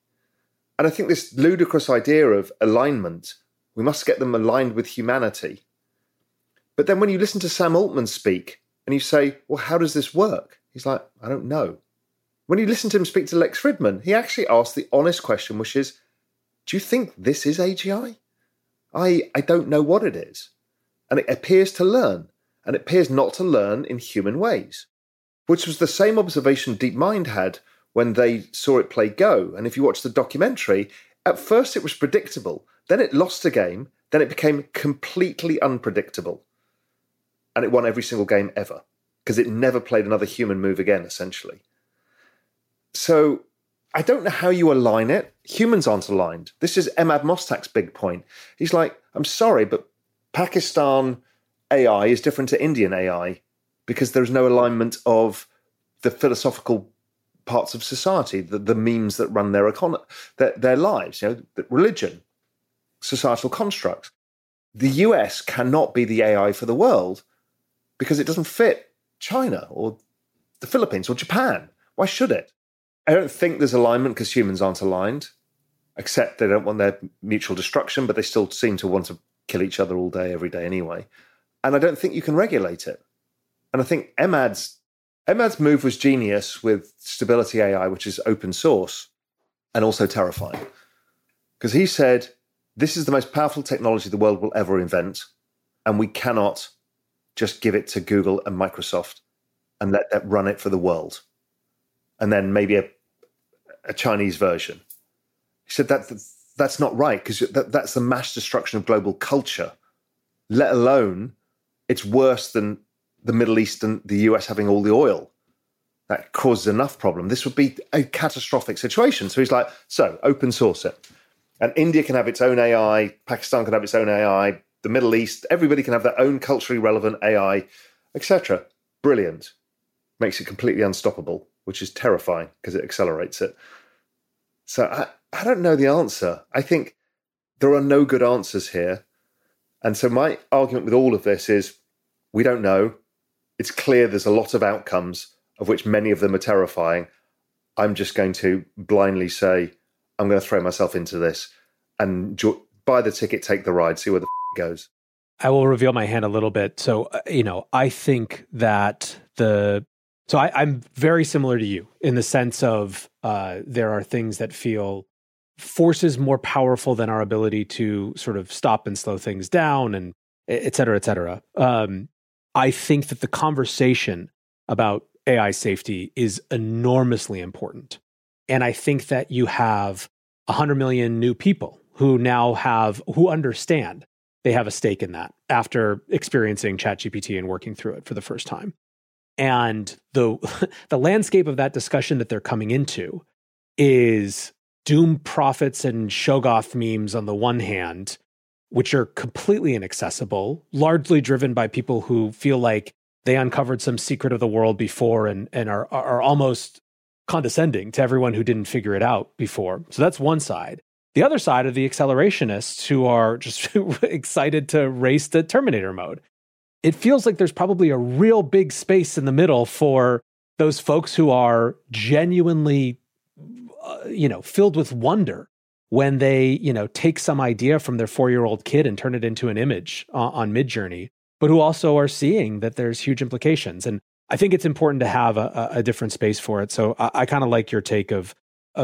And I think this ludicrous idea of alignment, we must get them aligned with humanity. But then when you listen to Sam Altman speak and you say, well, how does this work? He's like, I don't know. When you listen to him speak to Lex Fridman, he actually asked the honest question, which is, do you think this is AGI? I don't know what it is. And it appears to learn, and it appears not to learn in human ways, which was the same observation DeepMind had when they saw it play Go. And if you watch the documentary, at first it was predictable. Then it lost a game. Then it became completely unpredictable. And it won every single game ever because it never played another human move again, essentially. So I don't know how you align it. Humans aren't aligned. This is Emad Mostaque's big point. He's like, I'm sorry, but Pakistan AI is different to Indian AI because there's no alignment of the philosophical parts of society, the memes that run their lives, you know, the religion, societal constructs. The US cannot be the AI for the world because it doesn't fit China or the Philippines or Japan. Why should it? I don't think there's alignment because humans aren't aligned, except they don't want their mutual destruction, but they still seem to want to kill each other all day, every day anyway. And I don't think you can regulate it. And I think Emad's move was genius with Stability AI, which is open source and also terrifying. Because he said, this is the most powerful technology the world will ever invent, and we cannot just give it to Google and Microsoft and let that run it for the world. And then maybe a Chinese version. He said that's not right, because that's the mass destruction of global culture, let alone it's worse than the Middle East and the US having all the oil. That causes enough problem. This would be a catastrophic situation. So he's like, so open source it. And India can have its own AI, Pakistan can have its own AI, the Middle East, everybody can have their own culturally relevant AI, etc. Brilliant. Makes it completely unstoppable, which is terrifying because it accelerates it. So I don't know the answer. I think there are no good answers here. And so my argument with all of this is we don't know. It's clear there's a lot of outcomes, of which many of them are terrifying. I'm just going to blindly say, I'm going to throw myself into this and buy the ticket, take the ride, see where the it goes. I will reveal my hand a little bit. So, I think that I'm very similar to you in the sense of there are things that feel forces more powerful than our ability to sort of stop and slow things down and et cetera, et cetera. I think that the conversation about AI safety is enormously important. And I think that you have 100 million new people who understand they have a stake in that after experiencing ChatGPT and working through it for the first time. And the landscape of that discussion that they're coming into is doom prophets and Shoggoth memes on the one hand, which are completely inaccessible, largely driven by people who feel like they uncovered some secret of the world before and are almost condescending to everyone who didn't figure it out before. So that's one side. The other side are the accelerationists who are just excited to race to Terminator mode. It feels like there's probably a real big space in the middle for those folks who are genuinely, filled with wonder when they, take some idea from their 4-year-old kid and turn it into an image on Midjourney, but who also are seeing that there's huge implications. And I think it's important to have a different space for it. So I kind of like your take of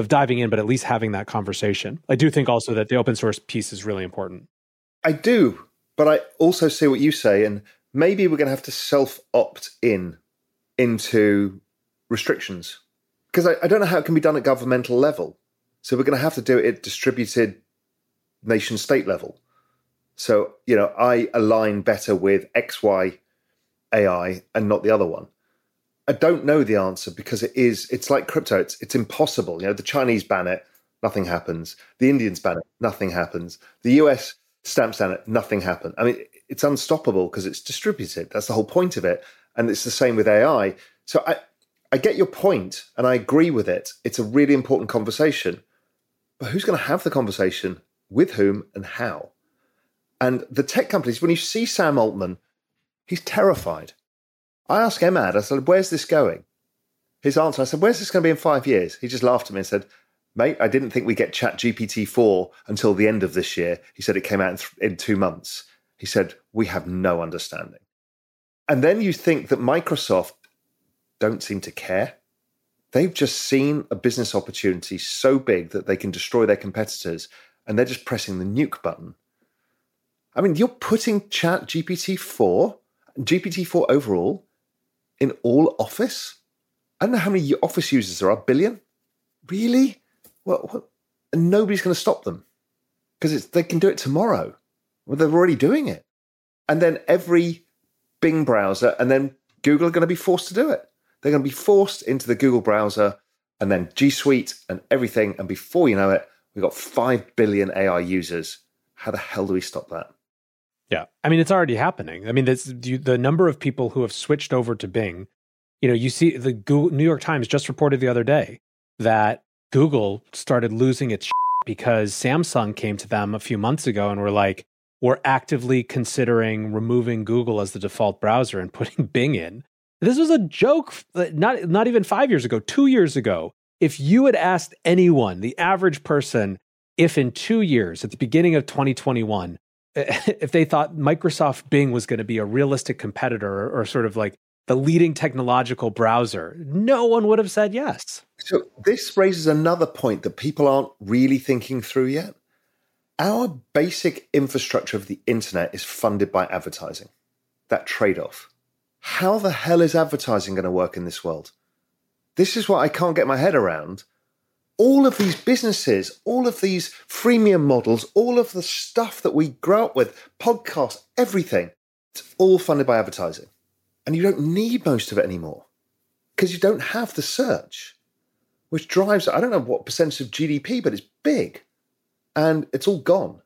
diving in, but at least having that conversation. I do think also that the open source piece is really important. I do, but I also see what you say, and maybe we're going to have to self-opt into restrictions, because I don't know how it can be done at governmental level. So we're going to have to do it at distributed nation-state level. So, I align better with XY AI and not the other one. I don't know the answer because it's like crypto. It's impossible. The Chinese ban it, nothing happens. The Indians ban it, nothing happens. The US stamps down it, nothing happened. I mean, it's unstoppable because it's distributed. That's the whole point of it. And it's the same with AI. So I get your point and I agree with it. It's a really important conversation. But who's going to have the conversation? With whom and how? And the tech companies, when you see Sam Altman, he's terrified. I asked Emad, I said, where's this going? His answer, I said, where's this going to be in 5 years? He just laughed at me and said, mate, I didn't think we'd get ChatGPT-4 until the end of this year. He said it came out in 2 months. He said, we have no understanding. And then you think that Microsoft don't seem to care. They've just seen a business opportunity so big that they can destroy their competitors, and they're just pressing the nuke button. I mean, you're putting ChatGPT-4 GPT-4 overall in all Office? I don't know how many Office users there are, a billion? Really? Well, and nobody's going to stop them. because they can do it tomorrow. Well, they're already doing it. And then every Bing browser and then Google are going to be forced to do it. They're going to be forced into the Google browser and then G Suite and everything. And before you know it, we've got 5 billion AI users. How the hell do we stop that? Yeah. I mean, it's already happening. I mean, the number of people who have switched over to Bing, you know, you see the Google, New York Times just reported the other day that Google started losing its shit because Samsung came to them a few months ago and were like, we're actively considering removing Google as the default browser and putting Bing in. This was a joke, not even 5 years ago, 2 years ago. If you had asked anyone, the average person, if in 2 years, at the beginning of 2021, if they thought Microsoft Bing was going to be a realistic competitor or sort of like the leading technological browser, no one would have said yes. So this raises another point that people aren't really thinking through yet. Our basic infrastructure of the internet is funded by advertising, that trade-off. How the hell is advertising going to work in this world? This is what I can't get my head around. All of these businesses, all of these freemium models, all of the stuff that we grow up with, podcasts, everything, it's all funded by advertising. And you don't need most of it anymore because you don't have the search, which drives, I don't know what percentage of GDP, but it's big. And it's all gone.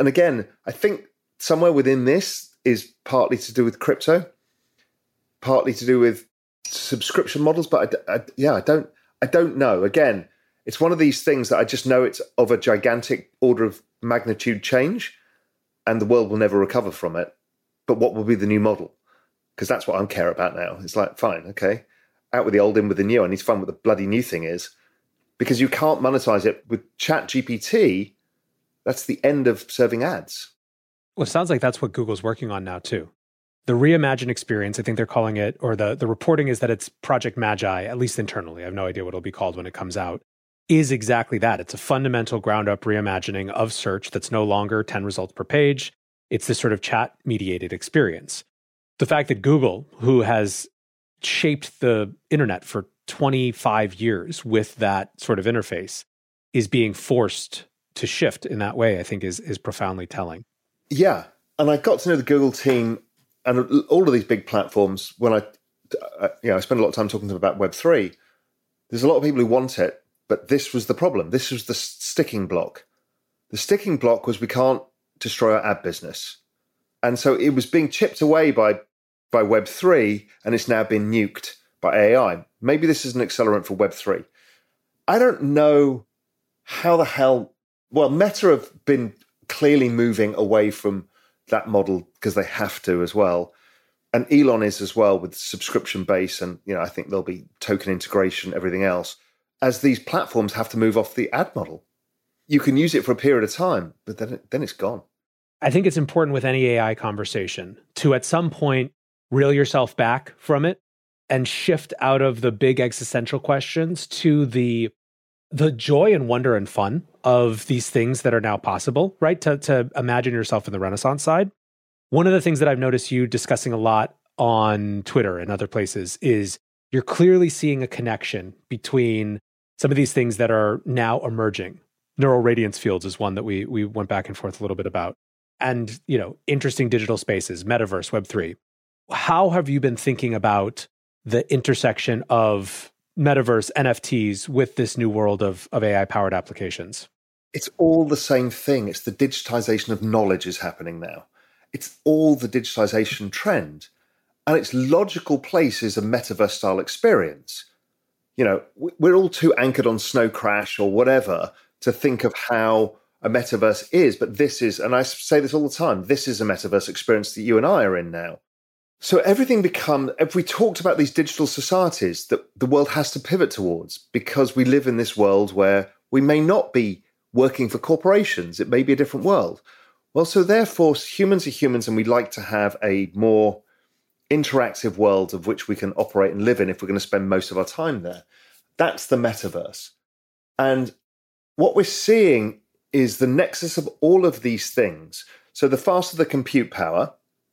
And again, I think somewhere within this is partly to do with crypto, partly to do with subscription models. But I don't know. Again, it's one of these things that I just know it's of a gigantic order of magnitude change and the world will never recover from it. But what will be the new model? Because that's what I care about now. It's like, fine, okay, out with the old, in with the new. I need to find what the bloody new thing is. Because you can't monetize it with ChatGPT, that's the end of serving ads. Well, it sounds like that's what Google's working on now too. The Reimagine experience, I think they're calling it, or the reporting is that it's Project Magi, at least internally. I have no idea what it'll be called when it comes out, is exactly that. It's a fundamental ground-up reimagining of search that's no longer 10 results per page. It's this sort of chat-mediated experience. The fact that Google, who has shaped the internet for 25 years with that sort of interface, is being forced to shift in that way, I think is profoundly telling. Yeah. And I got to know the Google team and all of these big platforms when I spend a lot of time talking to them about Web3. There's a lot of people who want it, but this was the problem. This was the sticking block. The sticking block was we can't destroy our ad business. And so it was being chipped away by Web3, and it's now been nuked by AI. Maybe this is an accelerant for Web3. I don't know how the hell... Well, Meta have been clearly moving away from that model because they have to as well. And Elon is as well with subscription base. And, you know, I think there'll be token integration, everything else, as these platforms have to move off the ad model. You can use it for a period of time, but then it's gone. I think it's important with any AI conversation to, at some point, reel yourself back from it and shift out of the big existential questions to the joy and wonder and fun of these things that are now possible, right? To imagine yourself in the Renaissance side. One of the things that I've noticed you discussing a lot on Twitter and other places is you're clearly seeing a connection between some of these things that are now emerging. Neural radiance fields is one that we went back and forth a little bit about. And, you know, interesting digital spaces, metaverse, Web3. How have you been thinking about the intersection of metaverse, NFTs with this new world of AI-powered applications? It's all the same thing. It's the digitization of knowledge is happening now. It's all the digitization trend. And its logical place is a metaverse-style experience. You know, we're all too anchored on Snow Crash or whatever to think of how a metaverse is, but this is, and I say this all the time, this is a metaverse experience that you and I are in now. So everything becomes, if we talked about these digital societies that the world has to pivot towards, because we live in this world where we may not be working for corporations. It may be a different world. Well, so therefore, humans are humans, and we like to have a more interactive world of which we can operate and live in if we're going to spend most of our time there. That's the metaverse. And what we're seeing is the nexus of all of these things. So the faster the compute power,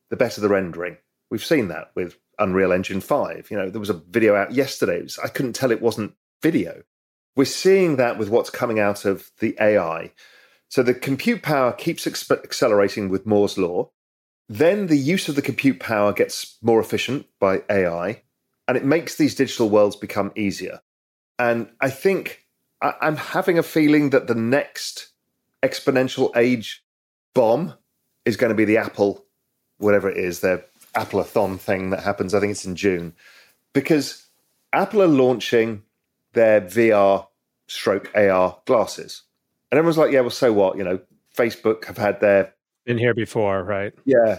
the better the rendering. We've seen that with Unreal Engine 5. You know, there was a video out yesterday. I couldn't tell it wasn't video. We're seeing that with what's coming out of the AI. So the compute power keeps accelerating with Moore's law. Then the use of the compute power gets more efficient by AI, and it makes these digital worlds become easier. And I think I'm having a feeling that the next exponential age bomb is going to be the Apple, whatever it is, their Apple-a-thon thing that happens. I think it's in June. Because Apple are launching their VR/AR glasses. And everyone's like, yeah, well, so what? You know, Facebook have had their... Been here before, right? Yeah.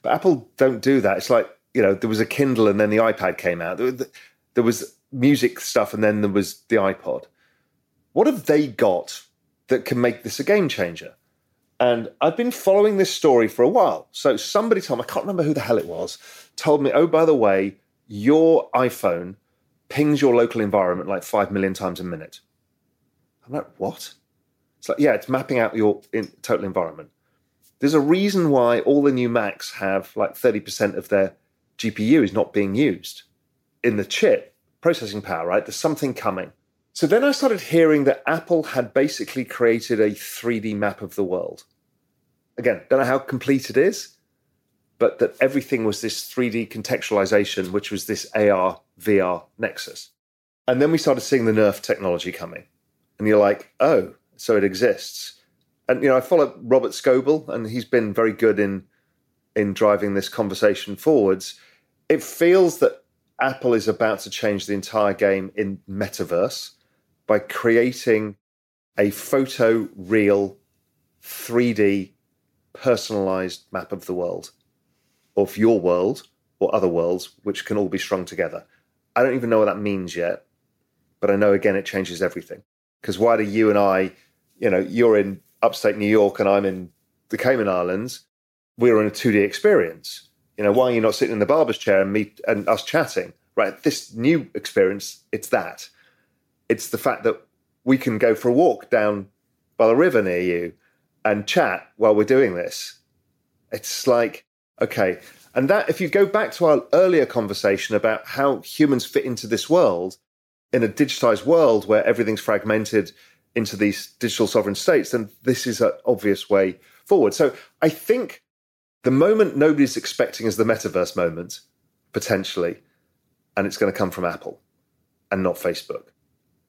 But Apple don't do that. It's like, you know, there was a Kindle and then the iPad came out. There was music stuff and then there was the iPod. What have they got that can make this a game changer? And I've been following this story for a while. So somebody told me, I can't remember who the hell it was, told me, oh, by the way, your iPhone pings your local environment like 5 million times a minute. I'm like, what? It's like, yeah, it's mapping out your total environment. There's a reason why all the new Macs have like 30% of their GPU is not being used in the chip processing power, right? There's something coming. So then I started hearing that Apple had basically created a 3D map of the world. Again, don't know how complete it is, but that everything was this 3D contextualization, which was this AR, VR nexus. And then we started seeing the Nerf technology coming. And you're like, oh, so it exists. And, you know, I follow Robert Scoble, and he's been very good in driving this conversation forwards. It feels that Apple is about to change the entire game in metaverse by creating a photo real 3D personalized map of the world, of your world or other worlds, which can all be strung together. I don't even know what that means yet, but I know, again, it changes everything. Because why do you and I, you know, you're in upstate New York and I'm in the Cayman Islands, we're in a 2D experience. You know, why are you not sitting in the barber's chair and me and us chatting? Right, this new experience, it's that. It's the fact that we can go for a walk down by the river near you and chat while we're doing this. It's like, okay. And that, if you go back to our earlier conversation about how humans fit into this world, in a digitized world where everything's fragmented into these digital sovereign states, then this is an obvious way forward. So I think the moment nobody's expecting is the metaverse moment, potentially, and it's going to come from Apple and not Facebook.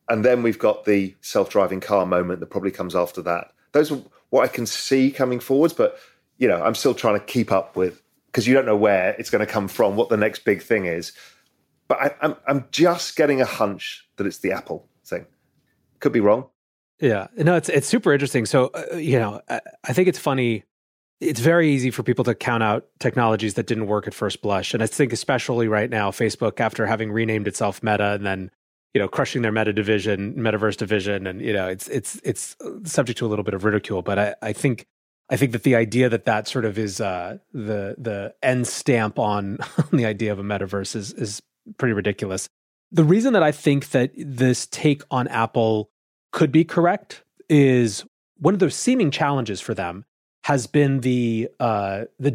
And then we've got the self-driving car moment that probably comes after that. Those are what I can see coming forwards, but, you know, I'm still trying to keep up with, because you don't know where it's going to come from, what the next big thing is. But I'm just getting a hunch that it's the Apple thing. Could be wrong. Yeah, no, it's super interesting. So, you know, I think it's funny. It's very easy for people to count out technologies that didn't work at first blush. And I think especially right now, Facebook, after having renamed itself Meta and then, you know, crushing their Meta division, Metaverse division, and, you know, it's subject to a little bit of ridicule. But I think that the idea that sort of is the end stamp on the idea of a metaverse is pretty ridiculous. The reason that I think that this take on Apple could be correct is one of the seeming challenges for them has been the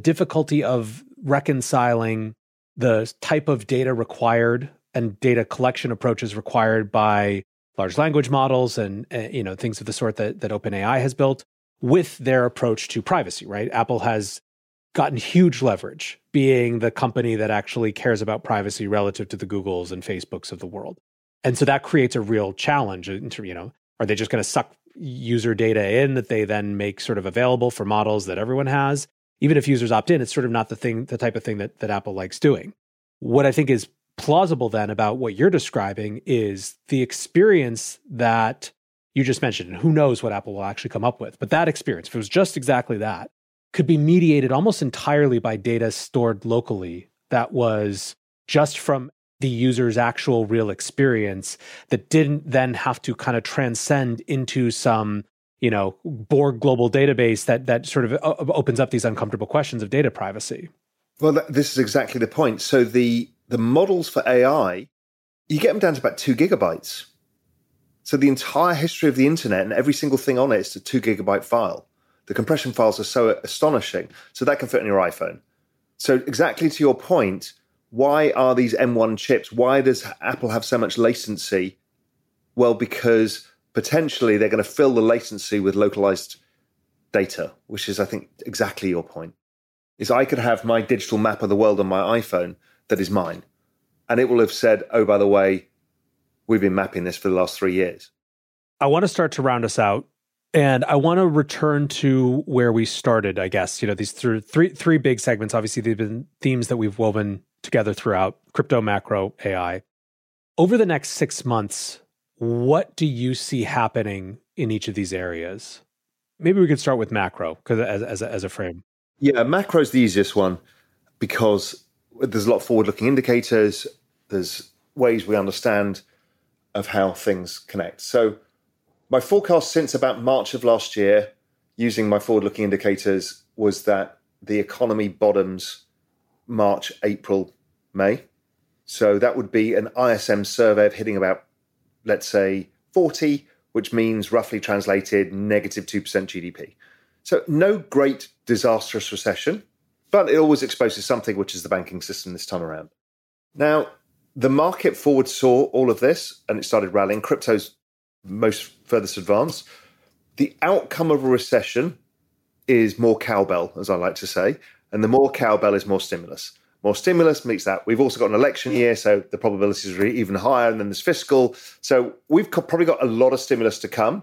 difficulty of reconciling the type of data required and data collection approaches required by large language models and you know, things of the sort that OpenAI has built with their approach to privacy, right? Apple has gotten huge leverage being the company that actually cares about privacy relative to the Googles and Facebooks of the world. And so that creates a real challenge. You know, are they just going to suck user data in that they then make sort of available for models that everyone has? Even if users opt in, it's sort of not the type of thing that Apple likes doing. What I think is plausible then about what you're describing is the experience that you just mentioned. And who knows what Apple will actually come up with. But that experience, if it was just exactly that, could be mediated almost entirely by data stored locally that was just from the user's actual real experience that didn't then have to kind of transcend into some, you know, Borg global database that sort of opens up these uncomfortable questions of data privacy. Well, this is exactly the point. So the models for AI, you get them down to about 2 gigabytes. So the entire history of the internet and every single thing on it is a 2 gigabyte file. The compression files are so astonishing. So that can fit on your iPhone. So exactly to your point, why are these M1 chips? Why does Apple have so much latency? Well, because potentially they're going to fill the latency with localized data, which is, I think, exactly your point, is I could have my digital map of the world on my iPhone that is mine. And it will have said, oh, by the way, we've been mapping this for the last 3 years. I want to start to round us out. And I want to return to where we started, I guess. You know, these three big segments, obviously, they've been themes that we've woven together throughout: crypto, macro, AI. Over the next 6 months, what do you see happening in each of these areas? Maybe we could start with macro, because as a frame. Yeah, macro is the easiest one because there's a lot of forward-looking indicators. There's ways we understand of how things connect. So my forecast since about March of last year, using my forward-looking indicators, was that the economy bottoms March, April, May. So that would be an ISM survey of hitting about, let's say, 40, which means roughly translated negative 2% GDP. So no great disastrous recession, but it always exposes something, which is the banking system this time around. Now, the market forward saw all of this, and it started rallying. Crypto's most furthest advanced. The outcome of a recession is more cowbell, as I like to say, and the more cowbell is more stimulus. More stimulus meets that. We've also got an election year, so the probabilities are even higher, and then there's fiscal. So we've probably got a lot of stimulus to come.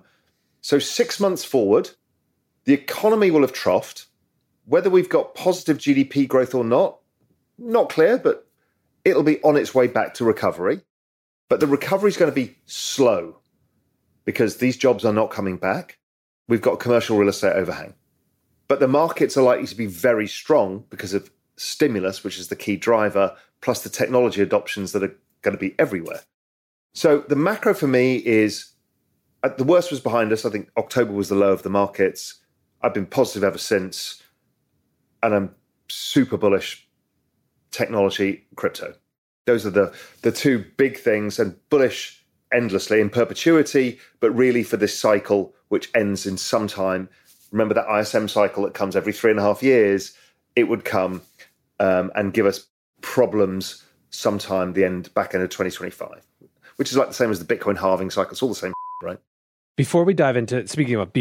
So 6 months forward, the economy will have troughed. Whether we've got positive GDP growth or not, not clear, but it'll be on its way back to recovery. But the recovery is going to be slow because these jobs are not coming back. We've got commercial real estate overhang. But the markets are likely to be very strong because of stimulus, which is the key driver, plus the technology adoptions that are going to be everywhere. So the macro for me is, the worst was behind us. I think October was the low of the markets. I've been positive ever since. And I'm super bullish technology, crypto. Those are the two big things, and bullish endlessly in perpetuity, but really for this cycle, which ends in some time. Remember that ISM cycle that comes every 3.5 years, it would come and give us problems sometime the end, back end of 2025, which is like the same as the Bitcoin halving cycle. It's all the same, right? Before we dive into sort of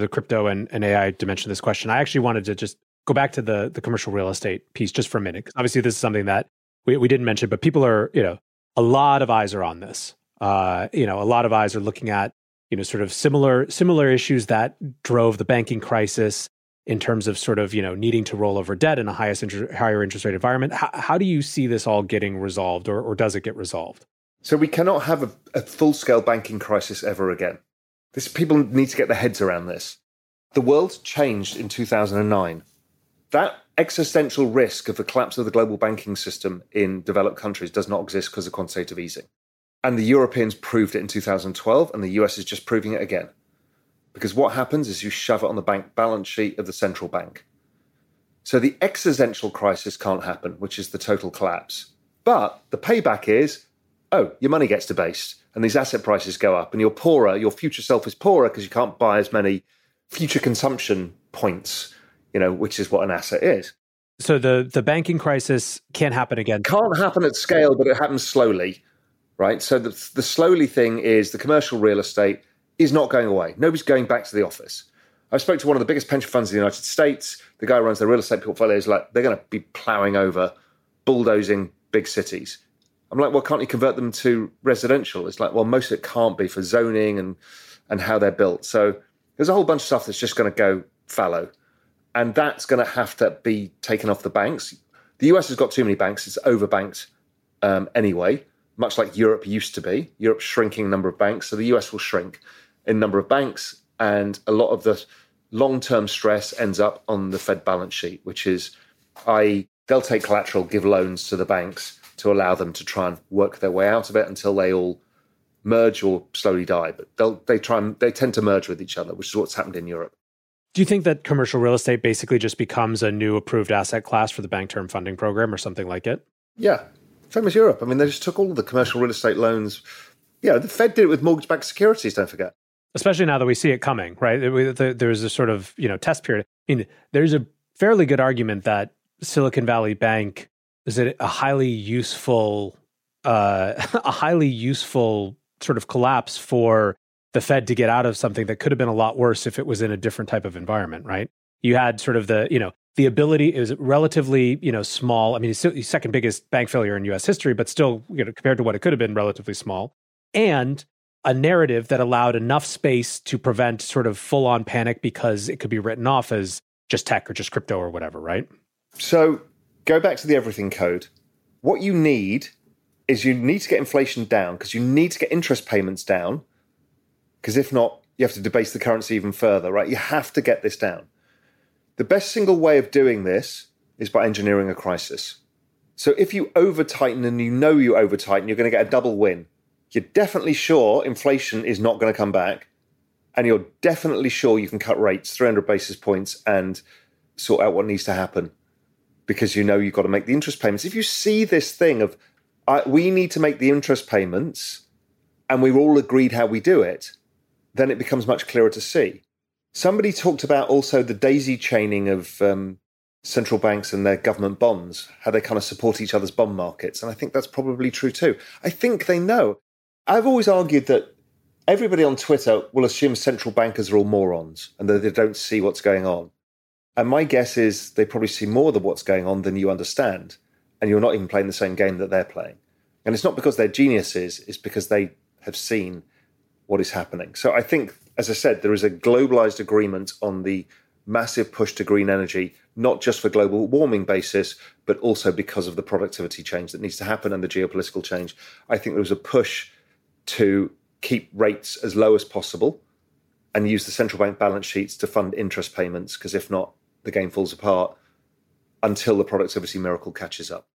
the crypto and AI dimension of this question, I actually wanted to just go back to the commercial real estate piece just for a minute. Obviously, this is something that we didn't mention, but people are, you know, a lot of eyes are on this. A lot of eyes are looking at, you know, sort of similar issues that drove the banking crisis in terms of sort of, you know, needing to roll over debt in a higher interest rate environment. How do you see this all getting resolved, or does it get resolved? So we cannot have a full-scale banking crisis ever again. People need to get their heads around this. The world changed in 2009. That existential risk of the collapse of the global banking system in developed countries does not exist because of quantitative easing. And the Europeans proved it in 2012, and the US is just proving it again. Because what happens is you shove it on the bank balance sheet of the central bank. So the existential crisis can't happen, which is the total collapse. But the payback is, oh, your money gets debased, and these asset prices go up, and you're poorer, your future self is poorer because you can't buy as many future consumption points, you know, which is what an asset is. So the banking crisis can't happen again. Can't happen at scale, but it happens slowly, right? So the slowly thing is the commercial real estate is not going away. Nobody's going back to the office. I spoke to one of the biggest pension funds in the United States. The guy who runs their real estate portfolio is like, they're going to be plowing over, bulldozing big cities. I'm like, well, can't you convert them to residential? It's like, well, most of it can't be for zoning and how they're built. So there's a whole bunch of stuff that's just going to go fallow. And that's going to have to be taken off the banks. The US has got too many banks. It's overbanked anyway, much like Europe used to be. Europe's shrinking number of banks. So the US will shrink in number of banks. And a lot of the long-term stress ends up on the Fed balance sheet, which is, i.e., they'll take collateral, give loans to the banks to allow them to try and work their way out of it until they all merge or slowly die. But they tend to merge with each other, which is what's happened in Europe. Do you think that commercial real estate basically just becomes a new approved asset class for the Bank Term Funding Program or something like it? Yeah, same as Europe. I mean, they just took all the commercial real estate loans. Yeah, the Fed did it with mortgage-backed securities, don't forget. Especially now that we see it coming, right? There's a sort of, you know, test period. I mean, there's a fairly good argument that Silicon Valley Bank is a highly useful sort of collapse for the Fed to get out of something that could have been a lot worse if it was in a different type of environment, right? You had sort of the, you know, the ability is relatively, you know, small. I mean, it's still the second biggest bank failure in U.S. history, but still, you know, compared to what it could have been, relatively small. And a narrative that allowed enough space to prevent sort of full-on panic because it could be written off as just tech or just crypto or whatever, right? So go back to the everything code. What you need is you need to get inflation down because you need to get interest payments down because if not, you have to debase the currency even further, right? You have to get this down. The best single way of doing this is by engineering a crisis. So if you over-tighten and you know you over-tighten, you're going to get a double win. You're definitely sure inflation is not going to come back, and you're definitely sure you can cut rates 300 basis points and sort out what needs to happen because you know you've got to make the interest payments. If you see this thing of, we need to make the interest payments and we've all agreed how we do it, then it becomes much clearer to see. Somebody talked about also the daisy chaining of central banks and their government bonds, how they kind of support each other's bond markets. And I think that's probably true too. I think they know. I've always argued that everybody on Twitter will assume central bankers are all morons and that they don't see what's going on. And my guess is they probably see more of what's going on than you understand. And you're not even playing the same game that they're playing. And it's not because they're geniuses, it's because they have seen what is happening. So I think, as I said, there is a globalized agreement on the massive push to green energy, not just for global warming basis, but also because of the productivity change that needs to happen and the geopolitical change. I think there was a push to keep rates as low as possible and use the central bank balance sheets to fund interest payments, because if not, the game falls apart until the productivity miracle catches up.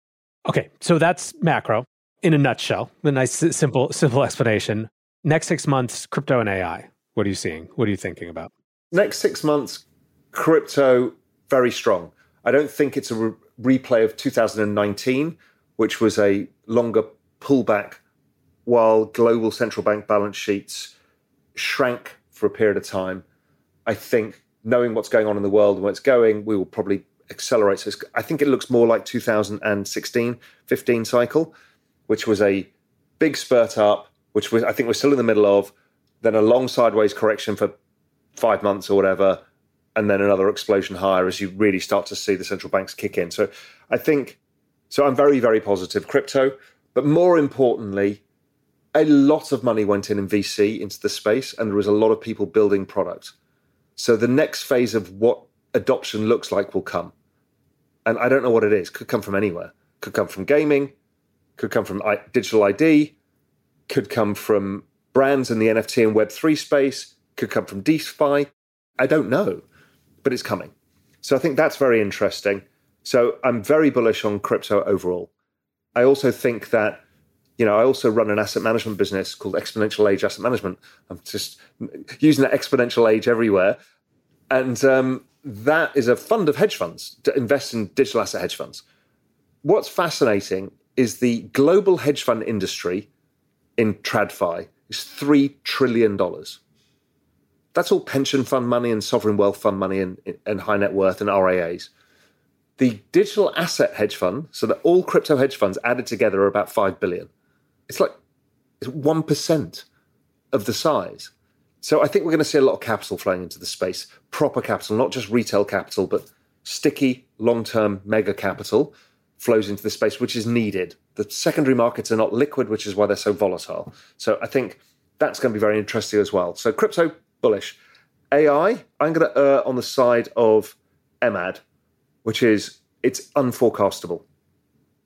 Okay, so that's macro in a nutshell, a nice, simple explanation. Next 6 months, crypto and AI. What are you seeing? What are you thinking about? Next 6 months, crypto, very strong. I don't think it's a replay of 2019, which was a longer pullback while global central bank balance sheets shrank for a period of time. I think knowing what's going on in the world and where it's going, we will probably accelerate. So I think it looks more like 2016, 15 cycle, which was a big spurt up, which I think we're still in the middle of, then a long sideways correction for 5 months or whatever, and then another explosion higher as you really start to see the central banks kick in. So I think, I'm very, very positive crypto, but more importantly, a lot of money went in VC into the space, and there was a lot of people building product. So the next phase of what adoption looks like will come. And I don't know what it is. Could come from anywhere. Could come from gaming, could come from digital ID, could come from brands in the NFT and Web3 space, could come from DeFi. I don't know, but it's coming. So I think that's very interesting. So I'm very bullish on crypto overall. I also think that, you know, I also run an asset management business called Exponential Age Asset Management. I'm just using that exponential age everywhere. And that is a fund of hedge funds to invest in digital asset hedge funds. What's fascinating is the global hedge fund industry in TradFi is $3 trillion. That's all pension fund money and sovereign wealth fund money and high net worth and RIAs. The digital asset hedge fund, so that all crypto hedge funds added together are about $5 billion. It's like 1% of the size. So I think we're going to see a lot of capital flowing into the space, proper capital, not just retail capital, but sticky, long-term mega capital flows into the space, which is needed. The secondary markets are not liquid, which is why they're so volatile. So I think that's going to be very interesting as well. So crypto, bullish. AI, I'm going to err on the side of Emad, which is it's unforecastable.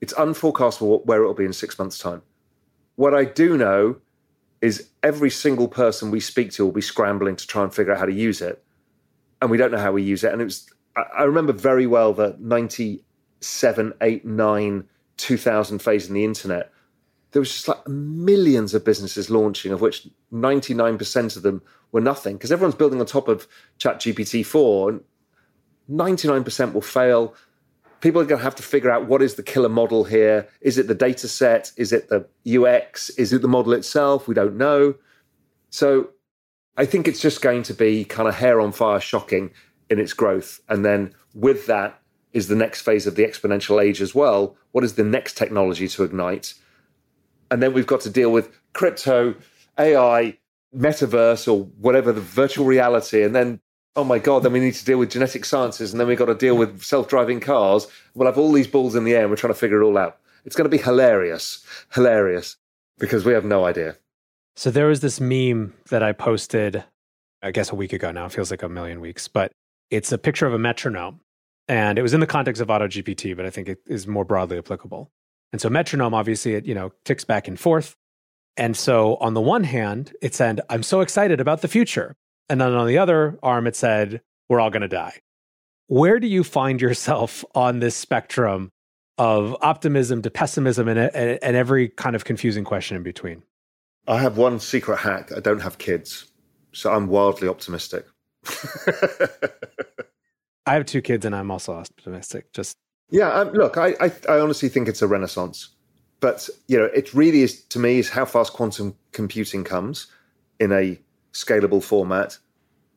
It's unforecastable where it'll be in 6 months' time. What I do know is every single person we speak to will be scrambling to try and figure out how to use it. And we don't know how we use it. And it was, I remember very well the 97, 8, 9, 2000 phase in the internet. There was just like millions of businesses launching, of which 99% of them were nothing. Because everyone's building on top of ChatGPT-4. And 99% will fail. People are going to have to figure out what is the killer model here. Is it the data set? Is it the UX? Is it the model itself? We don't know. So I think it's just going to be kind of hair on fire shocking in its growth. And then with that is the next phase of the exponential age as well. What is the next technology to ignite? And then we've got to deal with crypto, AI, metaverse or whatever, the virtual reality, and then, oh my God, then we need to deal with genetic sciences, and then we've got to deal with self-driving cars. We'll have all these balls in the air and we're trying to figure it all out. It's going to be hilarious, because we have no idea. So there was this meme that I posted, I guess a week ago now, it feels like a million weeks, but it's a picture of a metronome. And it was in the context of AutoGPT, but I think it is more broadly applicable. And so metronome, obviously, it, you know, ticks back and forth. And so on the one hand, it said, I'm so excited about the future. And then on the other arm, it said, we're all going to die. Where do you find yourself on this spectrum of optimism to pessimism and every kind of confusing question in between? I have one secret hack. I don't have kids, so I'm wildly optimistic. I have two kids and I'm also optimistic. I honestly think it's a renaissance. But, you know, it really is, to me, is how fast quantum computing comes in a scalable format.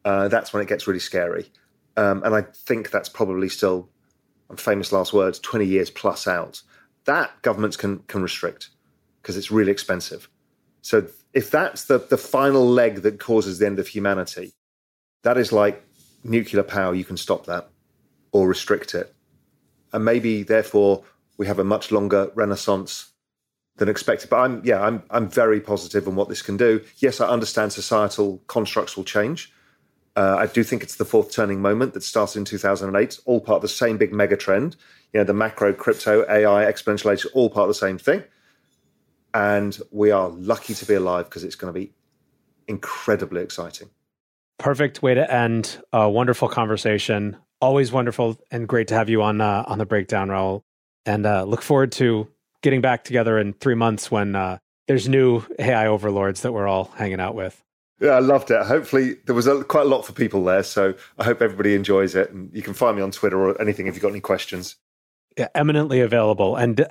That's when it gets really scary. And I think that's probably still, famous last words, 20 years plus out. That governments can restrict because it's really expensive. So if that's the final leg that causes the end of humanity, that is like nuclear power. You can stop that or restrict it. And maybe, therefore, we have a much longer renaissance than expected. But I'm very positive on what this can do. Yes, I understand societal constructs will change. I do think it's the fourth turning moment that started in 2008, all part of the same big mega trend. You know, the macro, crypto, AI, exponential age, all part of the same thing. And we are lucky to be alive because it's going to be incredibly exciting. Perfect way to end a wonderful conversation. Always wonderful and great to have you on The Breakdown, Raoul. And look forward to getting back together in 3 months when there's new AI overlords that we're all hanging out with. Yeah, I loved it. Hopefully, there was quite a lot for people there. So I hope everybody enjoys it. And you can find me on Twitter or anything if you've got any questions. Yeah, eminently available. And,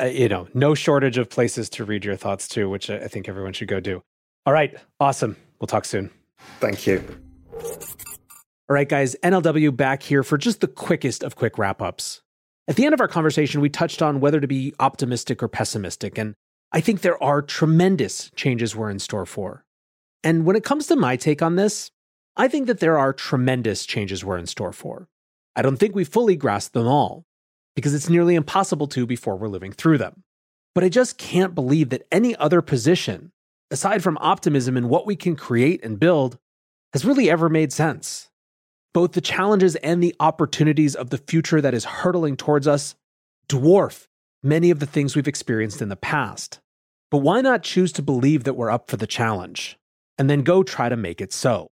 no shortage of places to read your thoughts too, which I think everyone should go do. All right. Awesome. We'll talk soon. Thank you. All right, guys. NLW back here for just the quickest of quick wrap-ups. At the end of our conversation, we touched on whether to be optimistic or pessimistic. And I think there are tremendous changes we're in store for. And when it comes to my take on this, I think that there are tremendous changes we're in store for. I don't think we fully grasp them all, because it's nearly impossible to before we're living through them. But I just can't believe that any other position, aside from optimism in what we can create and build, has really ever made sense. Both the challenges and the opportunities of the future that is hurtling towards us dwarf many of the things we've experienced in the past. But why not choose to believe that we're up for the challenge? And then go try to make it so.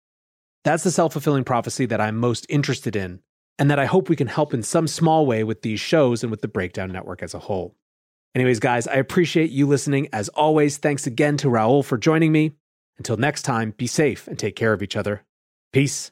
That's the self-fulfilling prophecy that I'm most interested in, and that I hope we can help in some small way with these shows and with the Breakdown Network as a whole. Anyways, guys, I appreciate you listening. As always, thanks again to Raoul for joining me. Until next time, be safe and take care of each other. Peace.